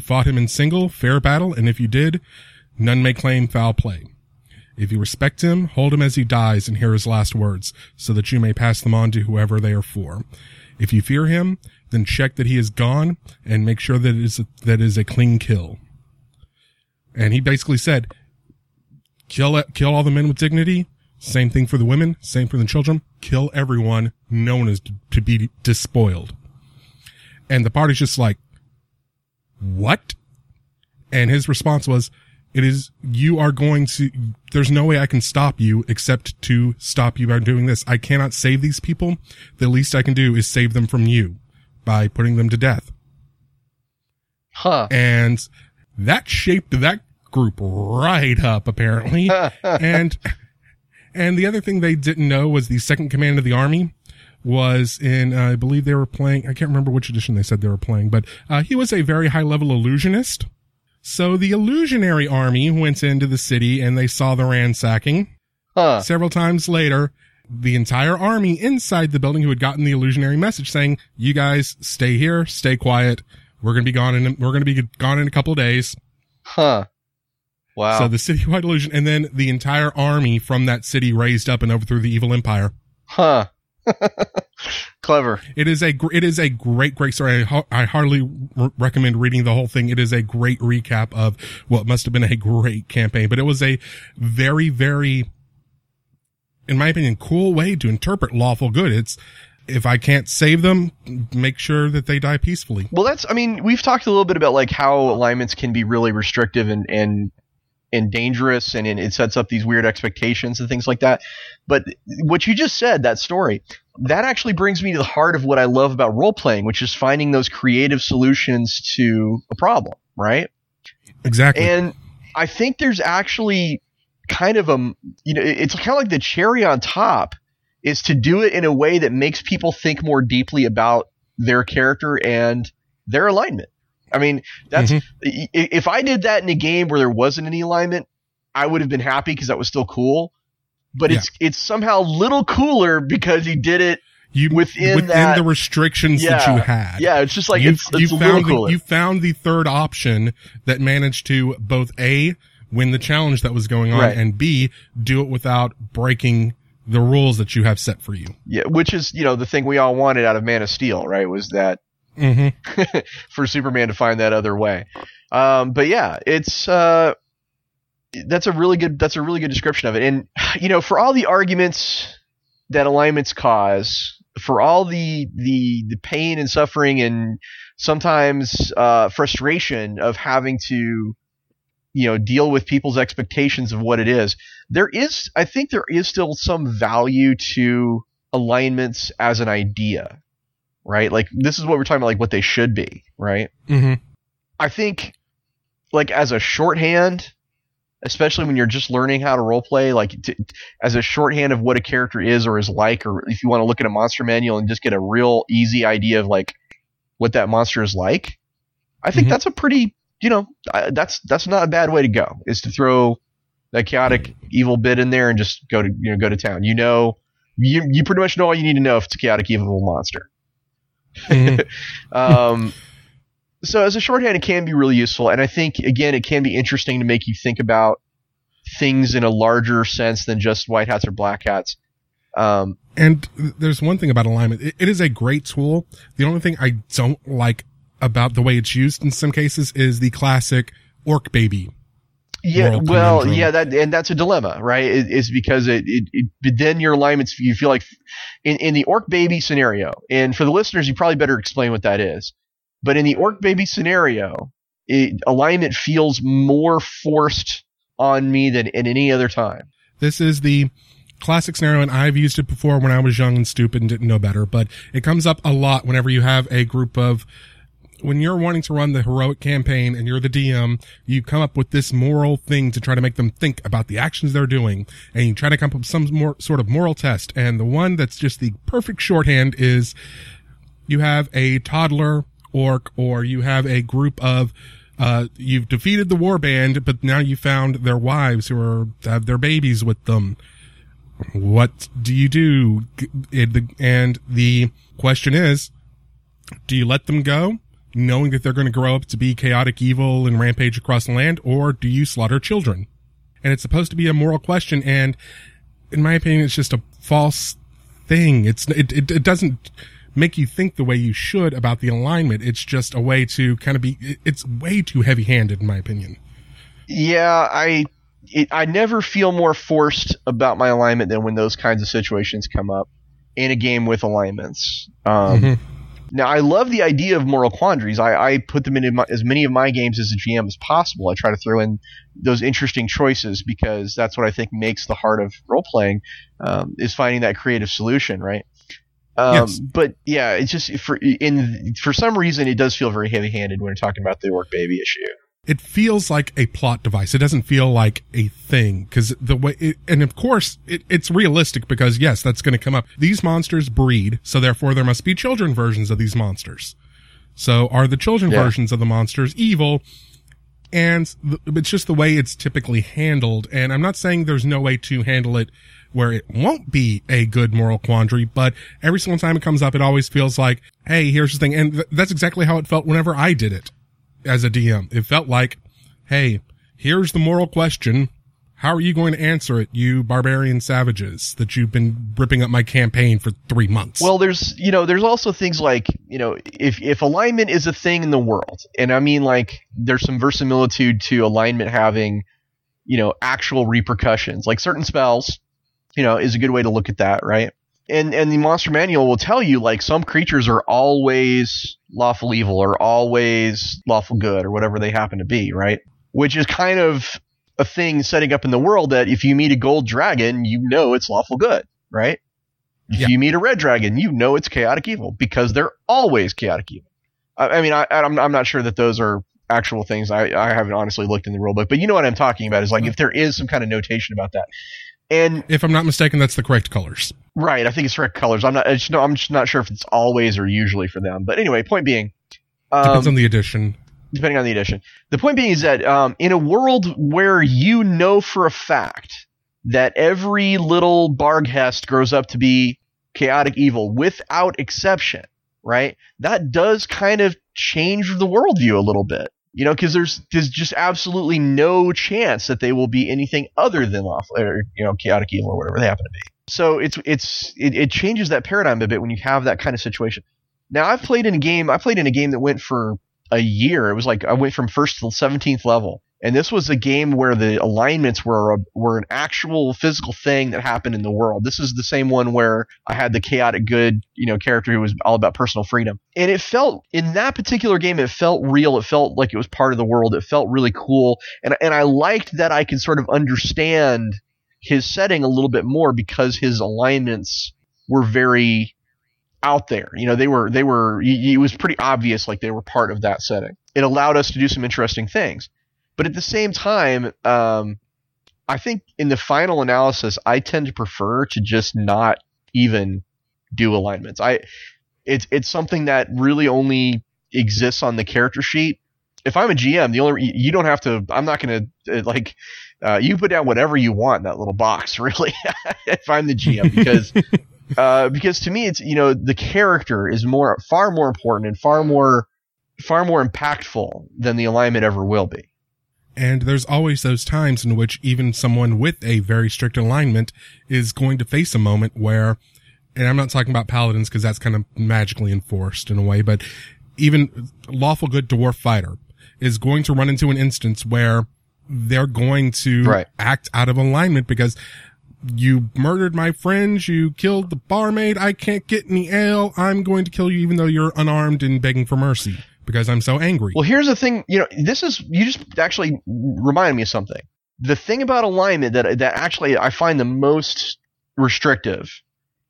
fought him in single, fair battle, and if you did, none may claim foul play. If you respect him, hold him as he dies and hear his last words, so that you may pass them on to whoever they are for. If you fear him, then check that he is gone and make sure that it is a clean kill. And he basically said, kill all the men with dignity. Same thing for the women, same for the children. Kill everyone. No one is to be despoiled. And the party's just like, what? And his response was, there's no way I can stop you except to stop you by doing this. I cannot save these people. The least I can do is save them from you by putting them to death. Huh. And that shaped that group right up, apparently. And the other thing they didn't know was the second command of the army was in, I believe they were playing, I can't remember which edition they said they were playing, but he was a very high-level illusionist. So the illusionary army went into the city, and they saw the ransacking. Huh. Several times later, the entire army inside the building who had gotten the illusionary message saying, you guys, stay here, stay quiet, we're going to be gone in a couple of days. Huh. Wow. So the citywide illusion, and then the entire army from that city raised up and overthrew the evil empire. Huh. Clever. It is a great, great story. I hardly recommend reading the whole thing. It is a great recap of what must have been a great campaign, but it was a very, very, in my opinion, cool way to interpret lawful good. It's, if I can't save them, make sure that they die peacefully. Well, we've talked a little bit about like how alignments can be really restrictive and dangerous, and it sets up these weird expectations and things like that. But what you just said, that story, that actually brings me to the heart of what I love about role-playing, which is finding those creative solutions to a problem, right? Exactly. And I think there's actually kind of it's kind of like the cherry on top is to do it in a way that makes people think more deeply about their character and their alignment. If I did that in a game where there wasn't any alignment, I would have been happy because that was still cool. But it's somehow a little cooler because he did it within the restrictions that you had. Yeah, it's just like it's a little cooler. You found the third option that managed to both A, win the challenge that was going on, and B, do it without breaking the rules that you have set for you. Yeah, which is the thing we all wanted out of Man of Steel, right? Was that. Mm-hmm. For Superman to find that other way. But yeah, it's that's a really good description of it. And for all the arguments that alignments cause, for all the pain and suffering and sometimes frustration of having to deal with people's expectations of what it is, I think there is still some value to alignments as an idea. Right? Like, this is what we're talking about, like what they should be, right? Mm-hmm. I think like as a shorthand, especially when you're just learning how to roleplay, like as a shorthand of what a character is or is like, or if you want to look at a monster manual and just get a real easy idea of like what that monster is like, I think that's a pretty, you know, that's not a bad way to go, is to throw a chaotic evil bit in there and just go to, you know, go to town. You know, you pretty much know all you need to know if it's a chaotic evil monster. So as a shorthand, it can be really useful. And I think, again, it can be interesting to make you think about things in a larger sense than just white hats or black hats. And there's one thing about alignment. It is a great tool. The only thing I don't like about the way it's used in some cases is the classic orc baby. Yeah, well, yeah, and that's a dilemma, right? It's because it then your alignments, you feel like in the orc baby scenario, and for the listeners, you probably better explain what that is. But in the orc baby scenario, alignment feels more forced on me than at any other time. This is the classic scenario, and I've used it before when I was young and stupid and didn't know better, but it comes up a lot whenever you have a group of, when you're wanting to run the heroic campaign and you're the DM, you come up with this moral thing to try to make them think about the actions they're doing, and you try to come up with some more sort of moral test. And the one that's just the perfect shorthand is you have a toddler orc, or you have a group of, you've defeated the warband, but now you found their wives who have their babies with them. What do you do? And the question is, do you let them go, knowing that they're going to grow up to be chaotic evil and rampage across the land, or do you slaughter children? And it's supposed to be a moral question, and in my opinion, it's just a false thing. It doesn't make you think the way you should about the alignment. It's just a way to kind of be, it's way too heavy-handed, in my opinion. Yeah, I never feel more forced about my alignment than when those kinds of situations come up in a game with alignments. Now, I love the idea of moral quandaries. I put them into as many of my games as a GM as possible. I try to throw in those interesting choices because that's what I think makes the heart of role-playing, is finding that creative solution, right? Yes. But, yeah, it's just for some reason it does feel very heavy-handed when you're talking about the orc baby issue. It feels like a plot device. It doesn't feel like a thing because the way and of course it's realistic because, yes, that's going to come up. These monsters breed, so therefore there must be children versions of these monsters. So are the children versions of the monsters evil? And it's just the way it's typically handled. And I'm not saying there's no way to handle it where it won't be a good moral quandary, but every single time it comes up, it always feels like, hey, here's the thing. And that's exactly how it felt whenever I did it as a DM. It felt like, hey, here's the moral question. How are you going to answer it, you barbarian savages that you've been ripping up my campaign for 3 months? Well, there's also things like, you know, if alignment is a thing in the world, and I mean, like, there's some verisimilitude to alignment having, you know, actual repercussions, like certain spells, you know, is a good way to look at that, right? And the monster manual will tell you, like, some creatures are always lawful evil or always lawful good or whatever they happen to be, right? Which is kind of a thing setting up in the world that if you meet a gold dragon, you know it's lawful good, right? If you meet a red dragon, you know it's chaotic evil because they're always chaotic evil. I mean, I'm not sure that those are actual things. I haven't honestly looked in the rulebook, but you know what I'm talking about is like if there is some kind of notation about that. And if I'm not mistaken, that's the correct colors. Right, I think it's correct colors. I'm just not sure if it's always or usually for them. But anyway, point being, depends on the edition. Depending on the edition, the point being is that in a world where you know for a fact that every little Barghest grows up to be chaotic evil without exception, right? That does kind of change the worldview a little bit, you know, because there's just absolutely no chance that they will be anything other than lawful, or, you know, chaotic evil or whatever they happen to be. So it changes that paradigm a bit when you have that kind of situation. Now I played in a game that went for a year. It was like I went from 1st to 17th level, and this was a game where the alignments were an actual physical thing that happened in the world. This is the same one where I had the chaotic good, you know, character who was all about personal freedom, and it felt in that particular game it felt real. It felt like it was part of the world. It felt really cool, and I liked that I could sort of understand his setting a little bit more because his alignments were very out there. You know, it was pretty obvious like they were part of that setting. It allowed us to do some interesting things. But at the same time, I think in the final analysis, I tend to prefer to just not even do alignments. It's something that really only exists on the character sheet. If I'm a GM, you don't have to. I'm not going to you put down whatever you want in that little box, really. If I'm the GM, because to me, it's, you know, the character is far more important and far more impactful than the alignment ever will be. And there's always those times in which even someone with a very strict alignment is going to face a moment where, and I'm not talking about paladins because that's kind of magically enforced in a way, but even lawful good dwarf fighter is going to run into an instance where they're going to act out of alignment because you murdered my friends, you killed the barmaid, I can't get any ale, I'm going to kill you even though you're unarmed and begging for mercy because I'm so angry. Well, here's the thing, you just actually reminded me of something. The thing about alignment that actually I find the most restrictive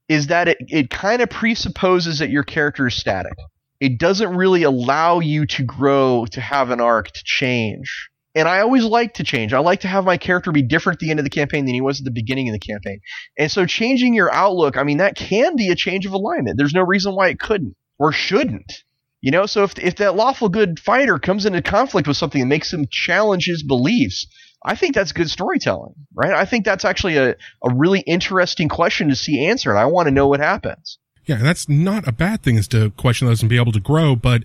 is that it kind of presupposes that your character is static. It doesn't really allow you to grow, to have an arc, to change. And I always like to change. I like to have my character be different at the end of the campaign than he was at the beginning of the campaign. And so changing your outlook, I mean, that can be a change of alignment. There's no reason why it couldn't or shouldn't. You know, so if that lawful good fighter comes into conflict with something that makes him challenge his beliefs, I think that's good storytelling, right? I think that's actually a really interesting question to see answered. I want to know what happens. Yeah, and that's not a bad thing, is to question those and be able to grow, but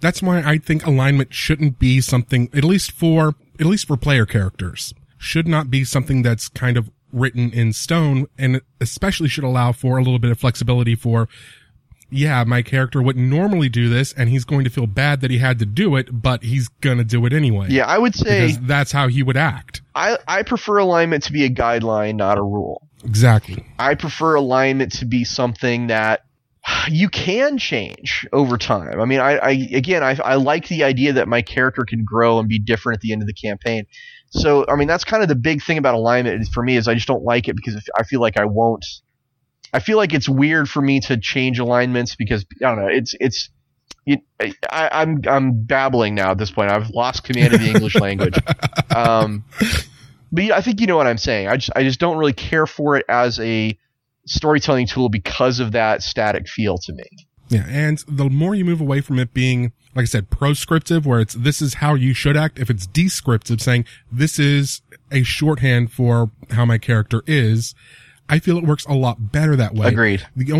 that's why I think alignment shouldn't be something, at least for player characters, should not be something that's kind of written in stone, and especially should allow for a little bit of flexibility for, yeah, my character wouldn't normally do this, and he's going to feel bad that he had to do it, but he's going to do it anyway. Yeah, I would say... because that's how he would act. I prefer alignment to be a guideline, not a rule. Exactly. I prefer alignment to be something that you can change over time. I mean, I like the idea that my character can grow and be different at the end of the campaign. So, I mean, that's kind of the big thing about alignment for me, is I just don't like it because I feel like I feel like it's weird for me to change alignments because, I don't know, I'm babbling now at this point. I've lost command of the English language. But I think you know what I'm saying. I just don't really care for it as a storytelling tool because of that static feel to me. Yeah, and the more you move away from it being, like I said, proscriptive, where it's this is how you should act, if it's descriptive, saying this is a shorthand for how my character is, I feel it works a lot better that way. Agreed. The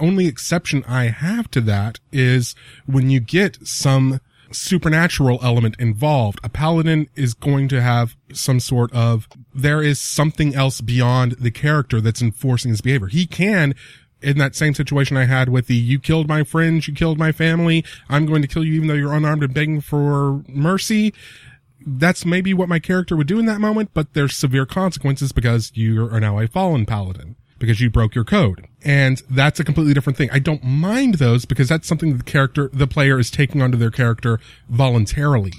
only exception I have to that is when you get some supernatural element involved. A paladin is going to have some sort of, there is something else beyond the character that's enforcing his behavior. He can, in that same situation I had with the you killed my friends, you killed my family, I'm going to kill you even though you're unarmed and begging for mercy. That's maybe what my character would do in that moment, but there's severe consequences because you are now a fallen paladin, because you broke your code. And that's a completely different thing. I don't mind those because that's something the player is taking onto their character voluntarily.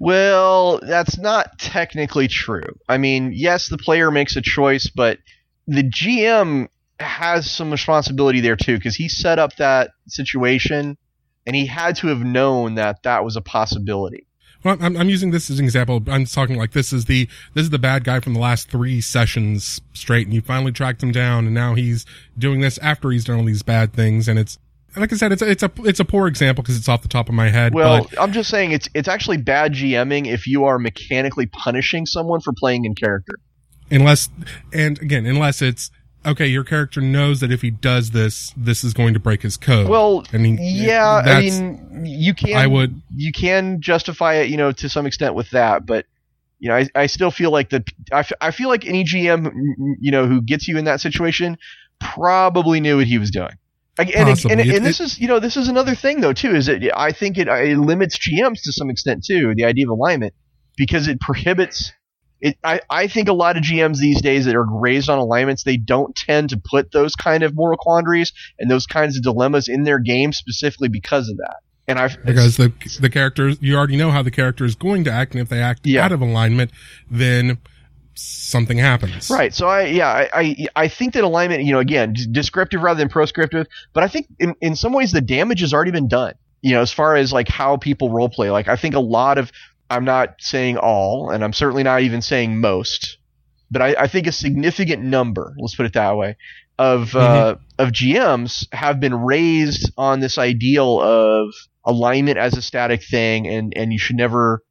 Well, that's not technically true. I mean, yes, the player makes a choice, but the GM has some responsibility there too, because he set up that situation and he had to have known that that was a possibility. Well, I'm using this as an example. I'm talking like this is the bad guy from the last 3 sessions straight, and you finally tracked him down, and now he's doing this after he's done all these bad things. And it's, like I said, it's a poor example because it's off the top of my head. Well, but I'm just saying it's actually bad GMing if you are mechanically punishing someone for playing in character. Unless it's, okay, your character knows that if he does this, this is going to break his code. Well, I mean, yeah, I mean, you can justify it, you know, to some extent with that, but you know, I still feel like I feel like any GM, you know, who gets you in that situation probably knew what he was doing. This is another thing though too, is that I think it limits GMs to some extent too, the idea of alignment, because it prohibits. I think a lot of GMs these days that are raised on alignments, they don't tend to put those kind of moral quandaries and those kinds of dilemmas in their game specifically because of that. And because the characters, you already know how the character is going to act, and if they act out of alignment, then something happens. Right. So I think that alignment, you know, again, descriptive rather than proscriptive, but I think in some ways the damage has already been done. You know, as far as like how people role play, like I think a lot of I'm not saying all, and I'm certainly not even saying most, but I think a significant number, let's put it that way, of GMs have been raised on this ideal of alignment as a static thing, and you should never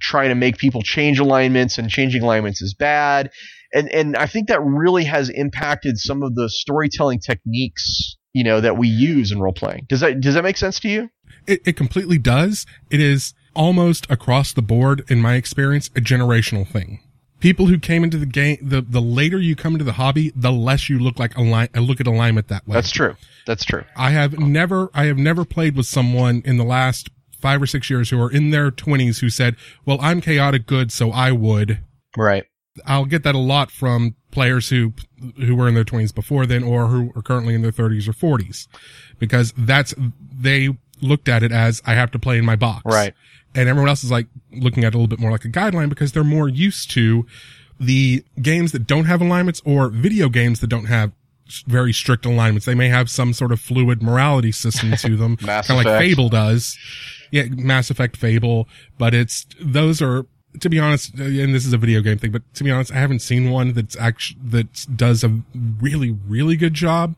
try to make people change alignments, and changing alignments is bad. And I think that really has impacted some of the storytelling techniques, you know, that we use in role playing. Does that make sense to you? It completely does. It is almost across the board, in my experience, a generational thing. People who came into the game, the later you come into the hobby, the less you look like look at alignment that way. That's true. I have never played with someone in the last 5 or 6 years who are in their 20s who said, "Well, I'm chaotic good, so I would." Right. I'll get that a lot from players who were in their 20s before then, or who are currently in their 30s or 40s, because they looked at it as, I have to play in my box. Right. And everyone else is like looking at it a little bit more like a guideline, because they're more used to the games that don't have alignments, or video games that don't have very strict alignments. They may have some sort of fluid morality system to them, kind of like Fable does. Yeah, Mass Effect, Fable. But those are, to be honest, and this is a video game thing, but to be honest, I haven't seen one that does a really, really good job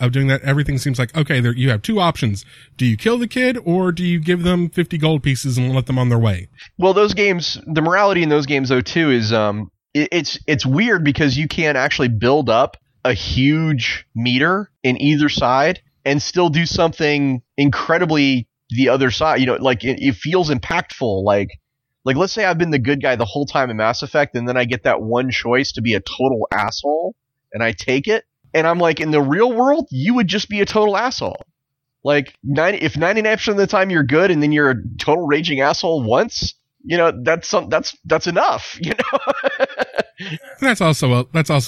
of doing that. Everything seems like, okay, you have two options. Do you kill the kid, or do you give them 50 gold pieces and let them on their way? Well, those games, the morality in those games though too is, it's weird, because you can actually build up a huge meter in either side and still do something incredibly the other side. You know, like it feels impactful. Like let's say I've been the good guy the whole time in Mass Effect, and then I get that one choice to be a total asshole, and I take it. And I'm like, in the real world, you would just be a total asshole. Like, if 99% of the time you're good, and then you're a total raging asshole once, you know, that's enough. You know, that's also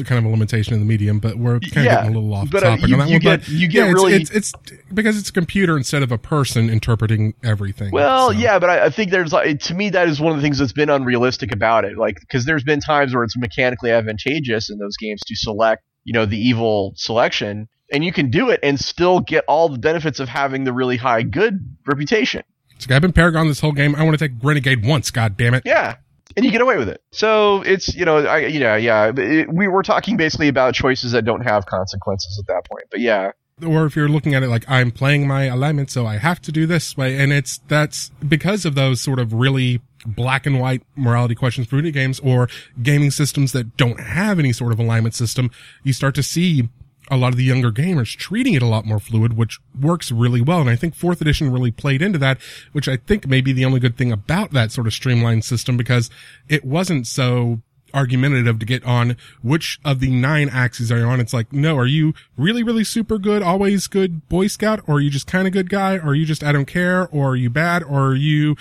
kind of a limitation in the medium. But we're kind of getting a little off topic on that one. It's because it's a computer instead of a person interpreting everything. Well, but I think there's, like, to me, that is one of the things that's been unrealistic about it. Like, because there's been times where it's mechanically advantageous in those games to select, you know, the evil selection, and you can do it and still get all the benefits of having the really high good reputation. It's like, I've been Paragon this whole game. I want to take Renegade once, goddammit. Yeah. And you get away with it. So it's, you know, we were talking basically about choices that don't have consequences at that point, but yeah. Or if you're looking at it like, I'm playing my alignment, so I have to do this way. And that's because of those sort of really black and white morality questions for video games, or gaming systems that don't have any sort of alignment system. You start to see a lot of the younger gamers treating it a lot more fluid, which works really well. And I think 4th edition really played into that, which I think may be the only good thing about that sort of streamlined system, because it wasn't so argumentative to get on which of the 9 axes are you on. It's like, no, are you really, really super good, always good Boy Scout, or are you just kind of good guy, or are you just I don't care, or are you bad, or are you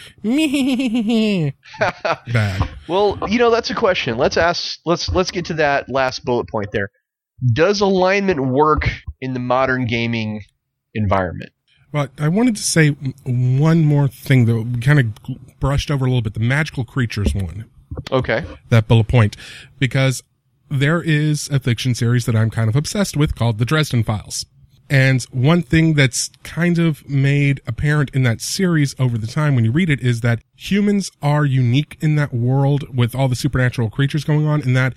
bad? Well, you know, that's a question. Let's get to that last bullet point there. Does alignment work in the modern gaming environment? But I wanted to say one more thing that we kind of brushed over a little bit, the magical creatures one. Okay. That bullet point, because there is a fiction series that I'm kind of obsessed with called The Dresden Files. And one thing that's kind of made apparent in that series over the time when you read it is that humans are unique in that world with all the supernatural creatures going on, and that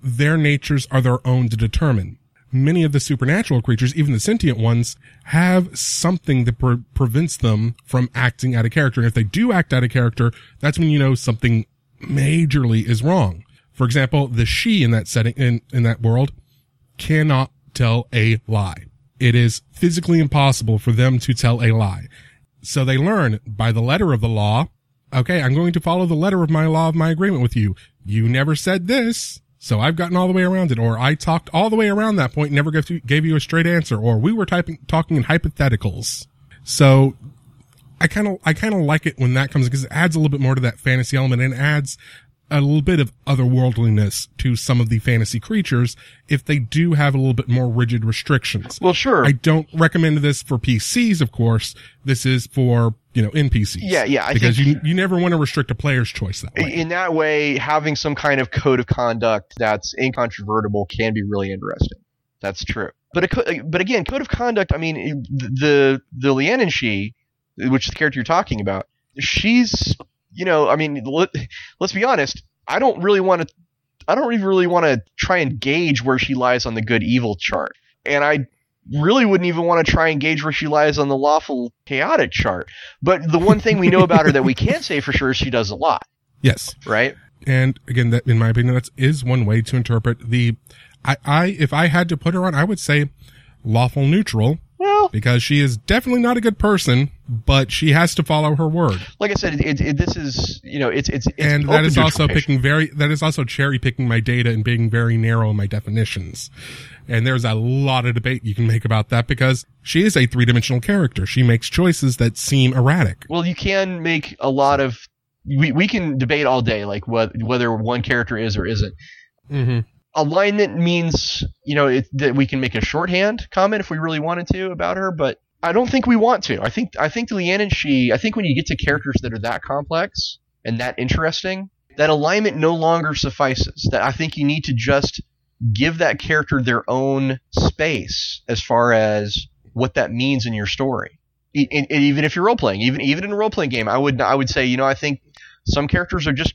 their natures are their own to determine. Many of the supernatural creatures, even the sentient ones, have something that prevents them from acting out of character. And if they do act out of character, that's when you know something majorly is wrong. For example, the she in that setting, in that world, cannot tell a lie. It is physically impossible for them to tell a lie. So they learn by the letter of the law. Okay, I'm going to follow the letter of my law of my agreement with you. You never said this, so I've gotten all the way around it. Or I talked all the way around that point, never gave you a straight answer. Or we were talking in hypotheticals. So I kind of like it when that comes, because it adds a little bit more to that fantasy element, and adds a little bit of otherworldliness to some of the fantasy creatures if they do have a little bit more rigid restrictions. Well, sure. I don't recommend this for PCs, of course. This is for, you know, NPCs. Yeah. Because you never want to restrict a player's choice that way. In that way, having some kind of code of conduct that's incontrovertible can be really interesting. That's true. But again, code of conduct, I mean, the Lianan Shi, which is the character you're talking about, she's you know, I mean, let's be honest. I don't even really want to try and gauge where she lies on the good evil chart. And I really wouldn't even want to try and gauge where she lies on the lawful chaotic chart. But the one thing we know about her that we can say for sure is she does a lot. Yes. Right? And again, that, in my opinion, that is one way to interpret the... If I had to put her on, I would say lawful neutral. Well, because she is definitely not a good person, but she has to follow her word. Like I said, this is, you know, it's and that is also cherry picking my data and being very narrow in my definitions. And there's a lot of debate you can make about that because she is a three-dimensional character. She makes choices that seem erratic. Well, you can make a lot of we can debate all day, like whether one character is or isn't. Mm-hmm. Alignment means, you know, that we can make a shorthand comment if we really wanted to about her, but I don't think we want to. I think Leanne and she, I think when you get to characters that are that complex and that interesting, that alignment no longer suffices. That I think you need to just give that character their own space as far as what that means in your story. And even if you're role-playing, even in a role-playing game, I would say, you know, I think some characters are just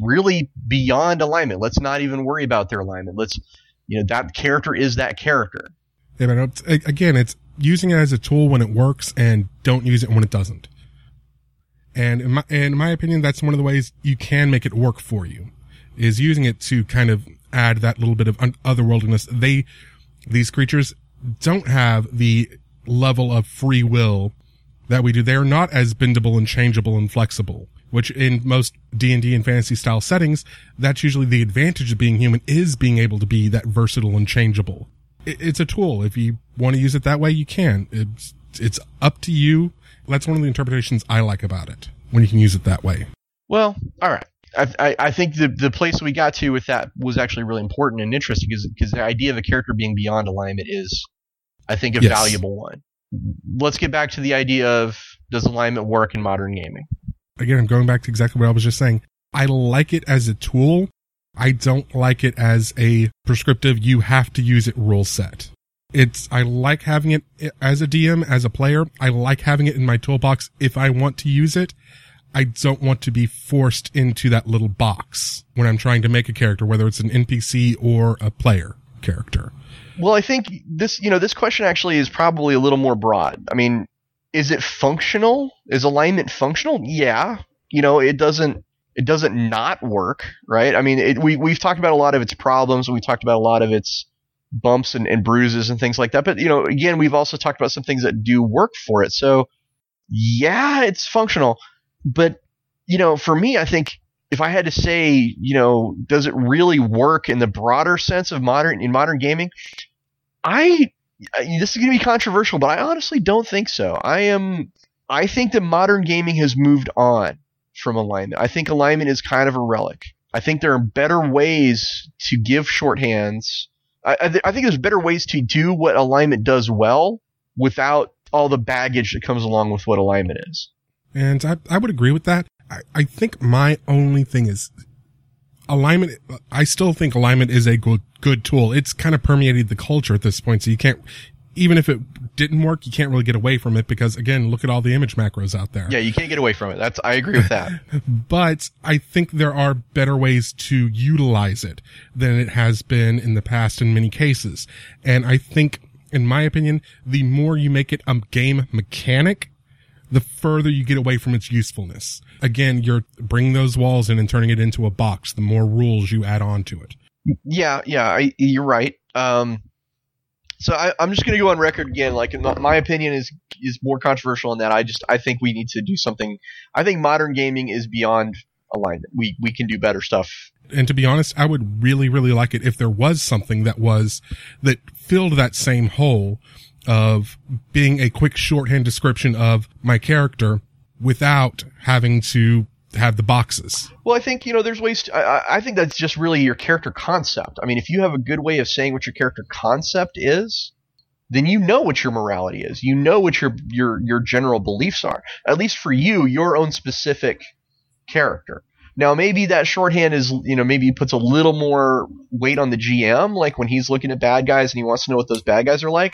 really beyond alignment. Let's not even worry about their alignment. Let's, you know, that character is that character. Yeah, but again, it's using it as a tool when it works and don't use it when it doesn't. And in my opinion, that's one of the ways you can make it work for you, is using it to kind of add that little bit of otherworldliness. These creatures don't have the level of free will that we do. They're not as bendable and changeable and flexible, which in most D&D and fantasy style settings, that's usually the advantage of being human, is being able to be that versatile and changeable. It's a tool. If you want to use it that way, you can. It's up to you. That's one of the interpretations I like about it, when you can use it that way. Well, all right. I think the place we got to with that was actually really important and interesting because the idea of a character being beyond alignment is, I think, a valuable one. Let's get back to the idea of, does alignment work in modern gaming? Again, I'm going back to exactly what I was just saying. I like it as a tool. I don't like it as a prescriptive, you have to use it rule set. I like having it as a DM, as a player. I like having it in my toolbox if I want to use it. I don't want to be forced into that little box when I'm trying to make a character, whether it's an NPC or a player character. Well, I think this question actually is probably a little more broad. I mean, is it functional? Is alignment functional? Yeah. You know, it doesn't not work, right? I mean, we've talked about a lot of its problems, and we've talked about a lot of its bumps and bruises and things like that. But, you know, again, we've also talked about some things that do work for it. So, yeah, it's functional. But, you know, for me, I think if I had to say, you know, does it really work in the broader sense of modern gaming? This is going to be controversial, but I honestly don't think so. I think that modern gaming has moved on from alignment. I think alignment is kind of a relic. I think there are better ways to give shorthands. I think there's better ways to do what alignment does well without all the baggage that comes along with what alignment is. And I would agree with that. I think my only thing is alignment. I still think alignment is a good tool. It's kind of permeated the culture at this point. So you can't, even if it didn't work, you can't really get away from it because, again, look at all the image macros out there. Yeah, you can't get away from it. I agree with that. But I think there are better ways to utilize it than it has been in the past in many cases. And I think, in my opinion, the more you make it a game mechanic, the further you get away from its usefulness. Again, you're bringing those walls in and turning it into a box, the more rules you add on to it. Yeah, you're right. So I'm just going to go on record again. Like, my opinion is more controversial in that I think we need to do something. I think modern gaming is beyond alignment. We can do better stuff. And to be honest, I would really, really like it if there was something that filled that same hole of being a quick shorthand description of my character without having to have the boxes. Well, I think, you know, there's ways to, I think that's just really your character concept. I mean, if you have a good way of saying what your character concept is, then you know what your morality is. You know what your general beliefs are, at least for you, your own specific character. Now, maybe that shorthand is, you know, maybe puts a little more weight on the GM, like when he's looking at bad guys and he wants to know what those bad guys are like.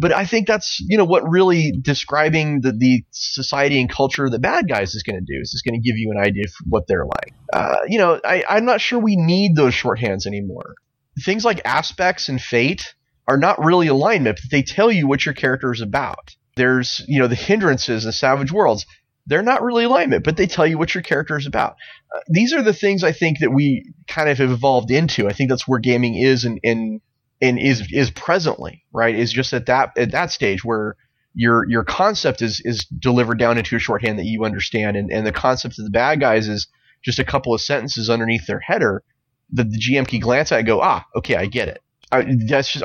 But I think that's, you know, what really describing the society and culture of the bad guys is going to do. Is it's going to give you an idea of what they're like. You know, I'm not sure we need those shorthands anymore. Things like aspects and fate are not really alignment, but they tell you what your character is about. There's, you know, the hindrances in Savage Worlds. They're not really alignment, but they tell you what your character is about. These are the things I think that we kind of have evolved into. I think that's where gaming is and is presently, right? Is just at that stage where your concept is delivered down into a shorthand that you understand, and the concept of the bad guys is just a couple of sentences underneath their header that the GM can glance at and go, ah, okay, I get it. I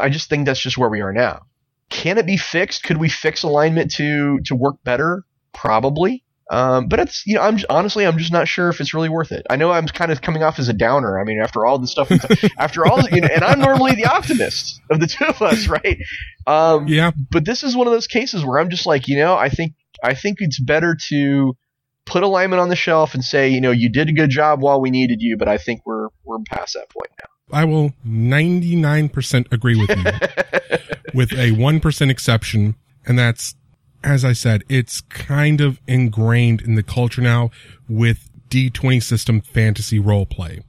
just think that's just where we are now. Can it be fixed? Could we fix alignment to work better? Probably. But it's, you know, I'm just not sure if it's really worth it. I know I'm kind of coming off as a downer. I mean, after all the stuff, you know, and I'm normally the optimist of the two of us, right? Yeah. But this is one of those cases where I'm just like, you know, I think it's better to put alignment on the shelf and say, you know, you did a good job while we needed you, but I think we're past that point now. I will 99% agree with you, with a 1% exception, and that's, as I said, it's kind of ingrained in the culture now with D20 system fantasy roleplay.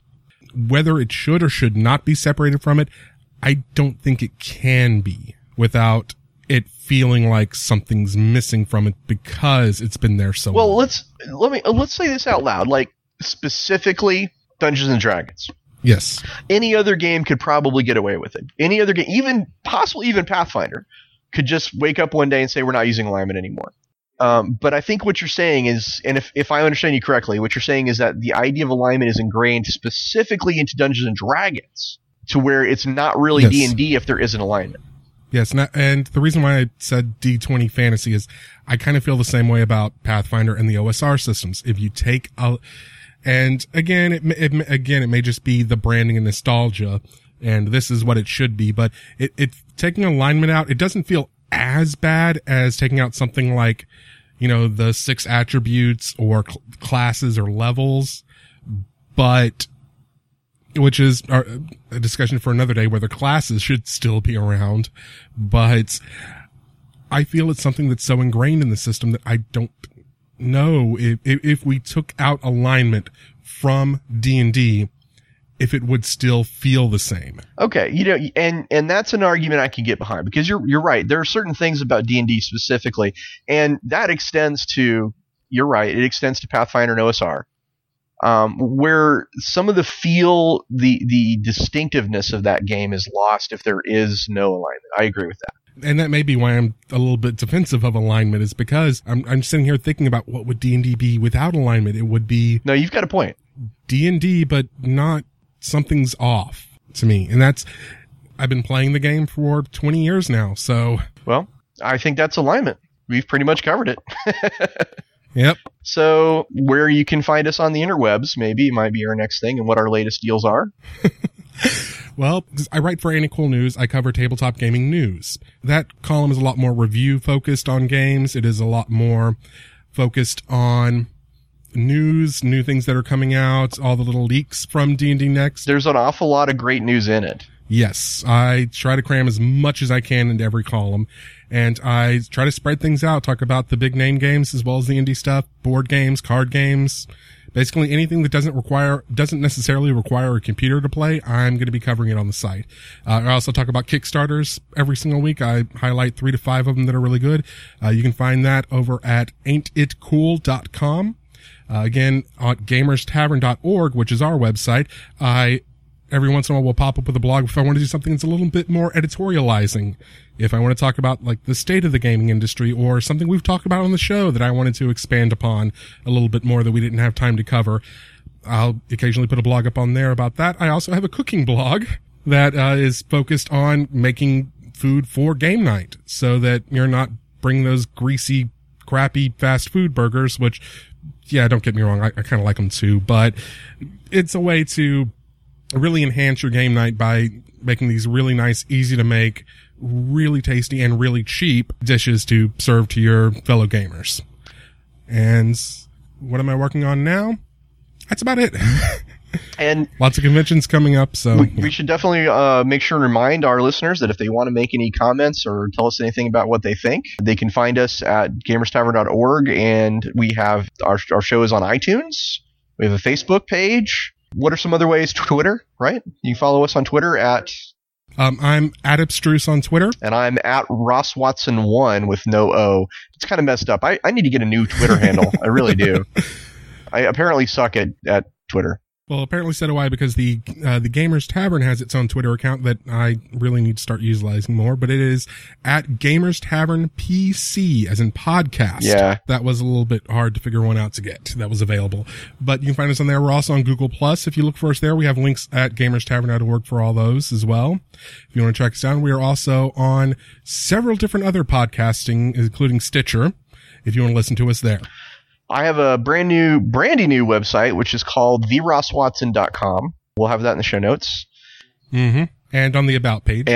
Whether it should or should not be separated from it, I don't think it can be without it feeling like something's missing from it because it's been there so long. Well, let's say this out loud, like specifically Dungeons and Dragons. Yes. Any other game could probably get away with it. Any other game, even Pathfinder, could just wake up one day and say, we're not using alignment anymore. But I think what you're saying is, and if I understand you correctly, what you're saying is that the idea of alignment is ingrained specifically into Dungeons and Dragons to where it's not really D&D if there isn't alignment. Yes. And the reason why I said D20 fantasy is I kind of feel the same way about Pathfinder and the OSR systems. If you take out, and again, it may just be the branding and nostalgia, and this is what it should be, but it taking alignment out, it doesn't feel as bad as taking out something like, you know, the 6 attributes or classes or levels, but which is a discussion for another day whether classes should still be around. But I feel it's something that's so ingrained in the system that I don't know if we took out alignment from D&D, if it would still feel the same. Okay, you know, and that's an argument I can get behind because you're right. There are certain things about D&D specifically, and that extends to, you're right, it extends to Pathfinder and OSR, where some of the feel, the distinctiveness of that game is lost if there is no alignment. I agree with that, and that may be why I'm a little bit defensive of alignment, is because I'm sitting here thinking about what would D&D be without alignment. It would be, no, you've got a point. D&D, but not. Something's off to me, and that's, I've been playing the game for 20 years now, so. Well, I think that's alignment. We've pretty much covered it. Yep. So where you can find us on the interwebs, maybe, might be our next thing, and what our latest deals are. Well, I write for Ain't It Cool News. I cover tabletop gaming news. That column is a lot more review focused on games. It is a lot more focused on news, new things that are coming out, all the little leaks from D&D Next. There's an awful lot of great news in it. Yes, I try to cram as much as I can into every column, and I try to spread things out, talk about the big name games as well as the indie stuff, board games, card games, basically anything that doesn't necessarily require a computer to play. I'm going to be covering it on the site. I also talk about Kickstarters every single week. I highlight 3 to 5 of them that are really good. You can find that over at aintitcool.com. Again, on GamersTavern.org, which is our website, I every once in a while will pop up with a blog if I want to do something that's a little bit more editorializing. If I want to talk about like the state of the gaming industry or something we've talked about on the show that I wanted to expand upon a little bit more that we didn't have time to cover, I'll occasionally put a blog up on there about that. I also have a cooking blog that is focused on making food for game night so that you're not bringing those greasy, crappy fast food burgers, which, yeah, don't get me wrong, I kind of like them too, but it's a way to really enhance your game night by making these really nice, easy to make, really tasty and really cheap dishes to serve to your fellow gamers. And what am I working on now? That's about it. And lots of conventions coming up, so we should definitely make sure and remind our listeners that if they want to make any comments or tell us anything about what they think, they can find us at GamersTavern.org, and we have our shows on iTunes. We have a Facebook page. What are some other ways? Twitter, right? You can follow us on Twitter at... I'm at Abstruse on Twitter. And I'm at Ross Watson 1 with no O. It's kind of messed up. I need to get a new Twitter handle. I really do. I apparently suck at Twitter. Well, apparently so do I, because the Gamers Tavern has its own Twitter account that I really need to start utilizing more, but it is at Gamers Tavern PC, as in podcast. Yeah. That was a little bit hard to figure one out to get. That was available. But you can find us on there. We're also on Google+. If you look for us there, we have links at GamersTavern.org for all those as well. If you want to track us down, we are also on several different other podcasting, including Stitcher, if you want to listen to us there. I have a brandy new website, which is called therosswatson.com. We'll have that in the show notes. Mm-hmm. And on the About page.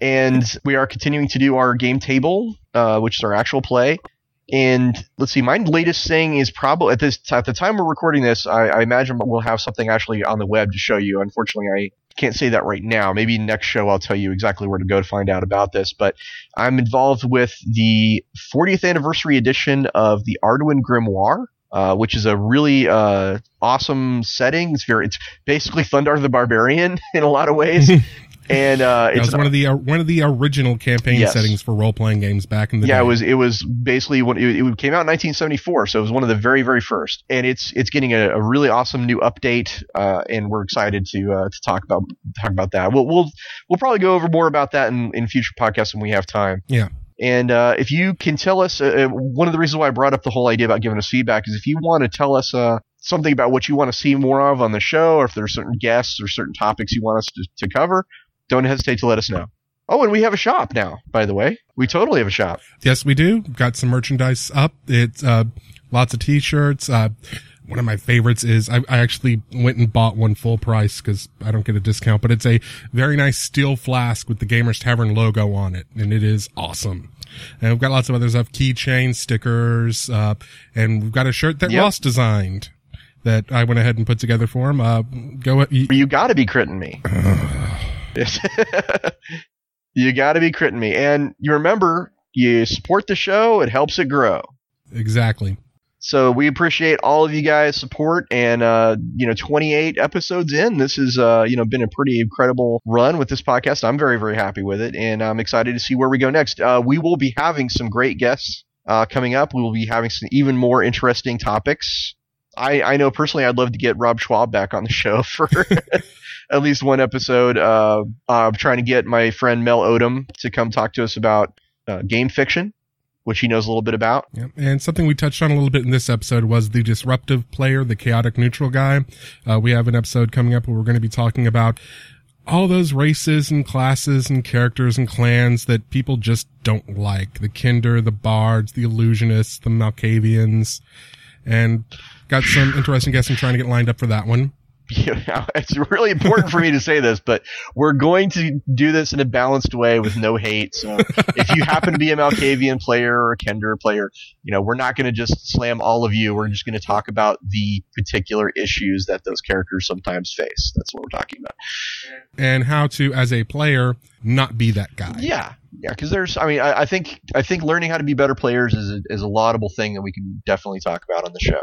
And we are continuing to do our game table, which is our actual play. And let's see, my latest thing is probably, at the time we're recording this, I imagine we'll have something actually on the web to show you. Unfortunately, I can't say that right now. Maybe next show I'll tell you exactly where to go to find out about this, but I'm involved with the 40th anniversary edition of the Arduin Grimoire, which is a really awesome setting. It's basically Thundar the Barbarian in a lot of ways. And it's one of the original campaign settings for role playing games back in the day. It was basically when it came out in 1974, so it was one of the very, very first. And it's getting a really awesome new update, and we're excited to talk about that. We'll probably go over more about that in future podcasts when we have time. Yeah. And if you can tell us, one of the reasons why I brought up the whole idea about giving us feedback is if you want to tell us something about what you want to see more of on the show, or if there are certain guests or certain topics you want us to cover. Don't hesitate to let us know. Oh, and we have a shop now, by the way. We totally have a shop. Yes, we do. Got some merchandise up. It's lots of T-shirts. One of my favorites is I actually went and bought one full price because I don't get a discount, but it's a very nice steel flask with the Gamers Tavern logo on it, and it is awesome. And we've got lots of other stuff, keychains, stickers, and we've got a shirt that Ross designed that I went ahead and put together for him. You got to be critting me. You got to be critting me. And you remember, you support the show, it helps it grow. Exactly. So we appreciate all of you guys' support. And 28 episodes in, this has been a pretty incredible run with this podcast. I'm very, very happy with it, and I'm excited to see where we go next. We will be having some great guests coming up. We will be having some even more interesting topics. I know personally I'd love to get Rob Schwab back on the show for at least one episode. I'm trying to get my friend Mel Odom to come talk to us about game fiction, which he knows a little bit about. Yeah. And something we touched on a little bit in this episode was the disruptive player, the chaotic neutral guy. We have an episode coming up where we're going to be talking about all those races and classes and characters and clans that people just don't like. The Kinder, the Bards, the Illusionists, the Malkavians. And got some interesting guests I'm trying to get lined up for that one. Yeah, it's really important for me to say this, but we're going to do this in a balanced way with no hate. So if you happen to be a Malkavian player or a Kender player, we're not going to just slam all of you. We're just going to talk about the particular issues that those characters sometimes face. That's what we're talking about. And how to, as a player, not be that guy. Yeah. Yeah, because I think learning how to be better players is a laudable thing that we can definitely talk about on the show.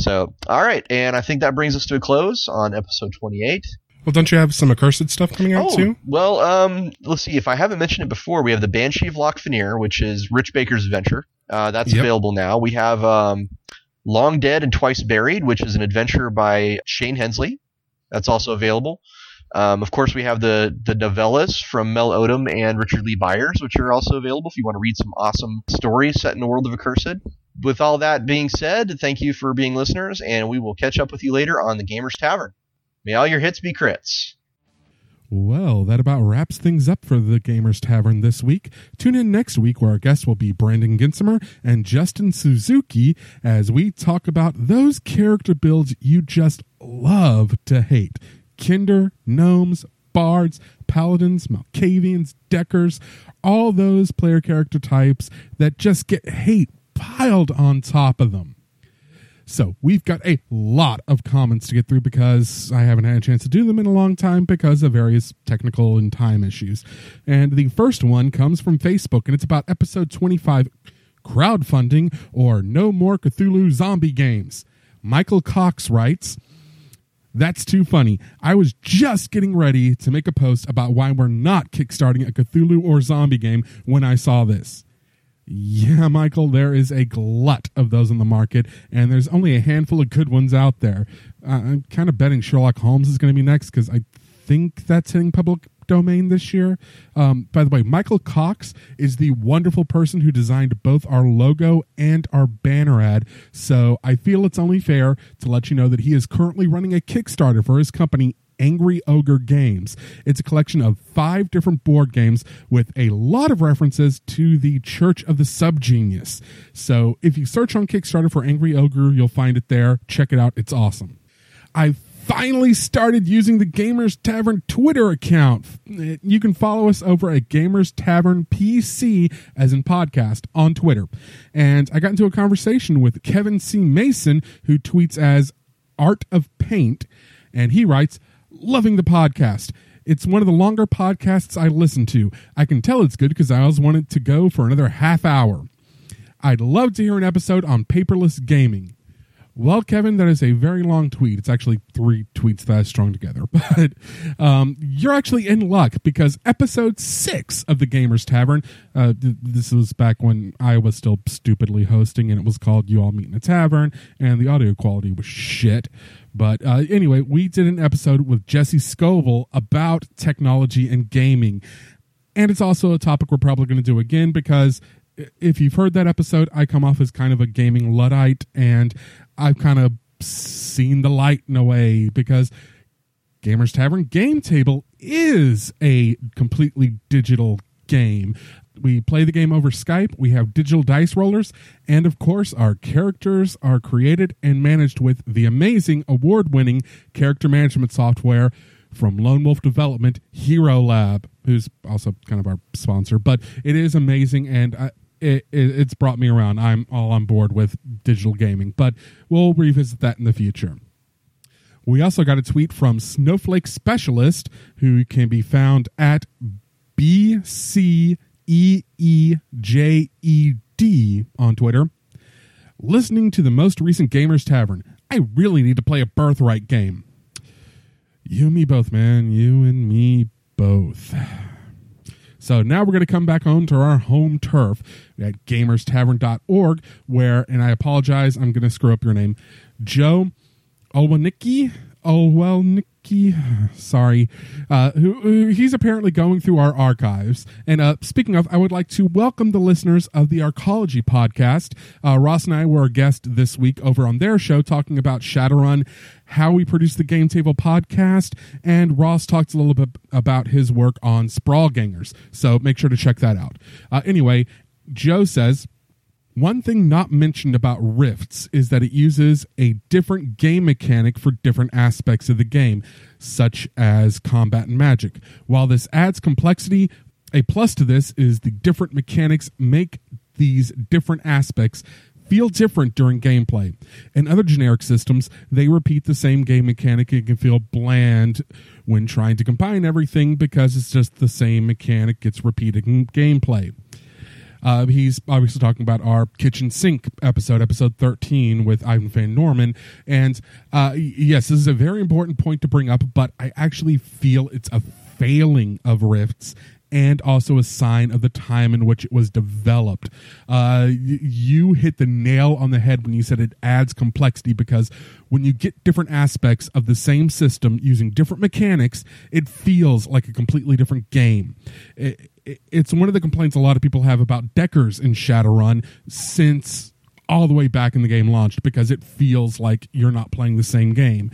So, all right, and I think that brings us to a close on episode 28. Well, don't you have some Accursed stuff coming out too? Well, let's see. If I haven't mentioned it before, we have the Banshee of Lochfenir, which is Rich Baker's adventure. That's available now. We have Long Dead and Twice Buried, which is an adventure by Shane Hensley. That's also available. Of course, we have the novellas from Mel Odom and Richard Lee Byers, which are also available if you want to read some awesome stories set in the world of Accursed. With all that being said, thank you for being listeners, and we will catch up with you later on the Gamers Tavern. May all your hits be crits. Well, that about wraps things up for the Gamers Tavern this week. Tune in next week where our guests will be Brandon Ginsamer and Justin Suzuki as we talk about those character builds you just love to hate. Kinder, gnomes, bards, paladins, Malkavians, Deckers, all those player character types that just get hate piled on top of them. So we've got a lot of comments to get through because I haven't had a chance to do them in a long time because of various technical and time issues. And the first one comes from Facebook, and it's about episode 25, crowdfunding or no more Cthulhu zombie games. Michael Cox writes, "That's too funny. I was just getting ready to make a post about why we're not kickstarting a Cthulhu or zombie game when I saw this." Yeah, Michael, there is a glut of those in the market, and there's only a handful of good ones out there. I'm kind of betting Sherlock Holmes is going to be next because I think that's hitting public domain this year. By the way, Michael Cox is the wonderful person who designed both our logo and our banner ad, so I feel it's only fair to let you know that he is currently running a Kickstarter for his company, Angry Ogre Games. It's a collection of 5 different board games with a lot of references to the Church of the Subgenius. So if you search on Kickstarter for Angry Ogre, you'll find it there. Check it out. It's awesome. I finally started using the Gamers Tavern Twitter account. You can follow us over at Gamers Tavern PC, as in podcast, on Twitter. And I got into a conversation with Kevin C. Mason, who tweets as Art of Paint, and he writes, "Loving the podcast. It's one of the longer podcasts I listen to. I can tell it's good because I always wanted to go for another half hour. I'd love to hear an episode on paperless gaming." Well, Kevin, that is a very long tweet. It's actually 3 tweets that I strung together. But you're actually in luck because episode 6 of the Gamers Tavern, this was back when I was still stupidly hosting, and it was called You All Meet in a Tavern, and the audio quality was shit. But anyway, we did an episode with Jesse Scoville about technology and gaming. And it's also a topic we're probably going to do again because if you've heard that episode, I come off as kind of a gaming Luddite. And I've kind of seen the light in a way because Gamers Tavern Game Table is a completely digital game. We play the game over Skype, we have digital dice rollers, and of course our characters are created and managed with the amazing award-winning character management software from Lone Wolf Development, Hero Lab, who's also kind of our sponsor, but it is amazing and it's brought me around. I'm all on board with digital gaming, but we'll revisit that in the future. We also got a tweet from Snowflake Specialist, who can be found at BC EEJED on Twitter. "Listening to the most recent Gamers Tavern, I really need to play a Birthright game." You and me both, man. You and me both. So now we're going to come back home to our home turf at GamersTavern.org, where, and I apologize, I'm going to screw up your name, Joe Owanicki. Oh, well, Nikki, sorry. He's apparently going through our archives. And speaking of, I would like to welcome the listeners of the Arcology podcast. Ross and I were a guest this week over on their show talking about Shadowrun, how we produce the Game Table podcast, and Ross talked a little bit about his work on Sprawlgangers. So make sure to check that out. Anyway, Joe says, "One thing not mentioned about Rifts is that it uses a different game mechanic for different aspects of the game, such as combat and magic. While this adds complexity, a plus to this is the different mechanics make these different aspects feel different during gameplay. In other generic systems, they repeat the same game mechanic and can feel bland when trying to combine everything because it's just the same mechanic gets repeated in gameplay." He's obviously talking about our kitchen sink episode 13 with Ivan Van Norman. And yes, this is a very important point to bring up, but I actually feel it's a failing of Rifts and also a sign of the time in which it was developed. You hit the nail on the head when you said it adds complexity, because when you get different aspects of the same system using different mechanics, it feels like a completely different game. It's one of the complaints a lot of people have about Deckers in Shadowrun since all the way back in the game launched, because it feels like you're not playing the same game.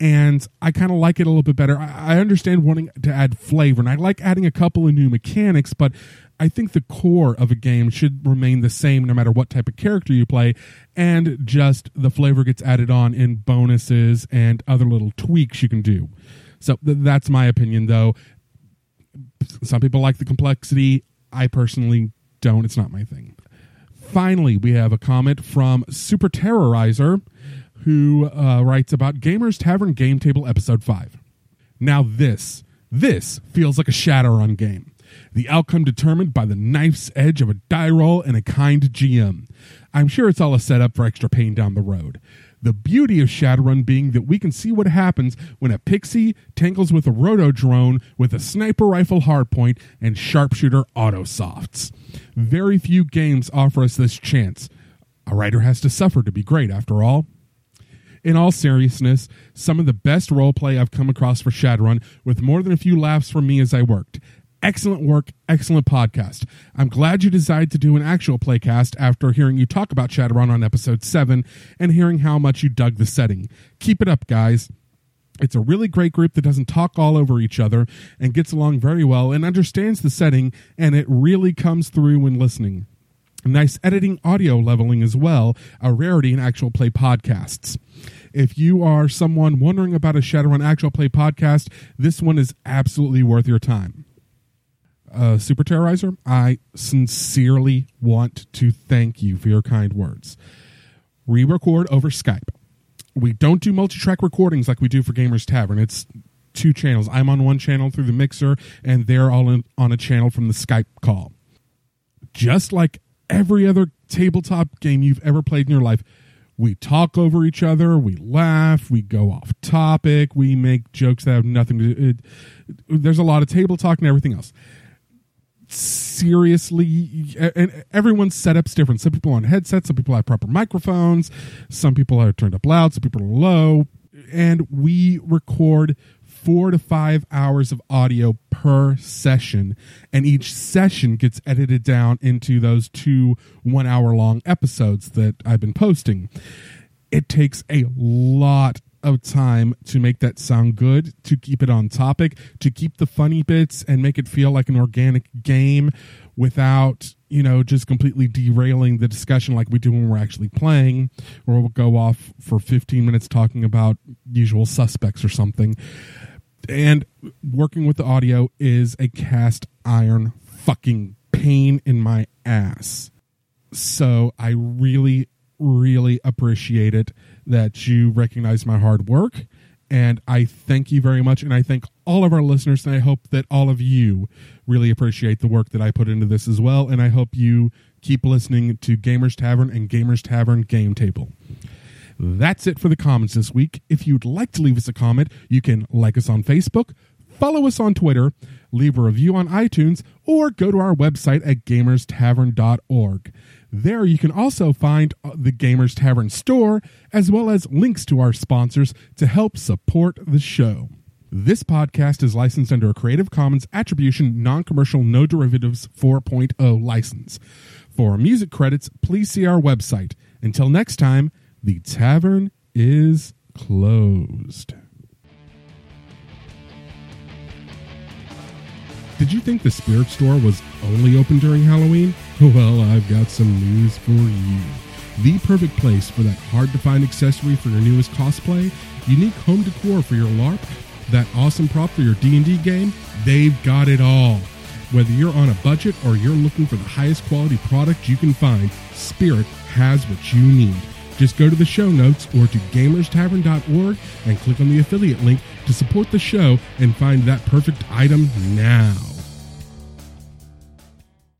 And I kind of like it a little bit better. I understand wanting to add flavor, and I like adding a couple of new mechanics, but I think the core of a game should remain the same no matter what type of character you play, and just the flavor gets added on in bonuses and other little tweaks you can do. So that's my opinion, though. Some people like the complexity. I personally don't. It's not my thing. Finally, we have a comment from Super Terrorizer, who writes about Gamers Tavern Game Table Episode 5. Now this feels like a Shadowrun game. The outcome determined by the knife's edge of a die roll and a kind GM. I'm sure it's all a setup for extra pain down the road. The beauty of Shadowrun being that we can see what happens when a pixie tangles with a roto drone with a sniper rifle hardpoint and sharpshooter autosofts. Very few games offer us this chance. A writer has to suffer to be great, after all. In all seriousness, some of the best roleplay I've come across for Shadowrun, with more than a few laughs from me as I worked. Excellent work, excellent podcast. I'm glad you decided to do an actual playcast after hearing you talk about Shadowrun on episode 7 and hearing how much you dug the setting. Keep it up, guys. It's a really great group that doesn't talk all over each other and gets along very well and understands the setting, and it really comes through when listening. Nice editing, audio leveling as well, a rarity in actual play podcasts. If you are someone wondering about a Shadowrun actual play podcast, this one is absolutely worth your time. Super Terrorizer, I sincerely want to thank you for your kind words. We record over Skype. We don't do multi-track recordings like we do for Gamers Tavern. It's two channels. I'm on one channel through the mixer, and they're all on a channel from the Skype call. Just like every other tabletop game you've ever played in your life, we talk over each other, we laugh, we go off topic, we make jokes that have nothing to do. There's a lot of table talk and everything else. Seriously, and everyone's setup's different. Some people on headsets, some people have proper microphones, some people are turned up loud, some people are low, and we record 4 to 5 hours of audio per session, and each session gets edited down into those 2 one-hour long episodes that I've been posting. It takes a lot of time to make that sound good, to keep it on topic, to keep the funny bits and make it feel like an organic game without, just completely derailing the discussion like we do when we're actually playing, or we'll go off for 15 minutes talking about usual suspects or something. And working with the audio is a cast iron fucking pain in my ass. So I really, really appreciate it that you recognize my hard work, and I thank you very much, and I thank all of our listeners, and I hope that all of you really appreciate the work that I put into this as well, and I hope you keep listening to Gamers Tavern and Gamers Tavern Game Table. That's it for the comments this week. If you'd like to leave us a comment, you can like us on Facebook, follow us on Twitter, leave a review on iTunes, or go to our website at GamersTavern.org. There you can also find the Gamers Tavern store, as well as links to our sponsors to help support the show. This podcast is licensed under a Creative Commons Attribution, Non-Commercial, No Derivatives 4.0 license. For music credits, please see our website. Until next time, the tavern is closed. Did you think the Spirit Store was only open during Halloween? Well, I've got some news for you. The perfect place for that hard-to-find accessory for your newest cosplay, unique home decor for your LARP, that awesome prop for your D&D game, they've got it all. Whether you're on a budget or you're looking for the highest quality product you can find, Spirit has what you need. Just go to the show notes or to GamersTavern.org and click on the affiliate link to support the show and find that perfect item now.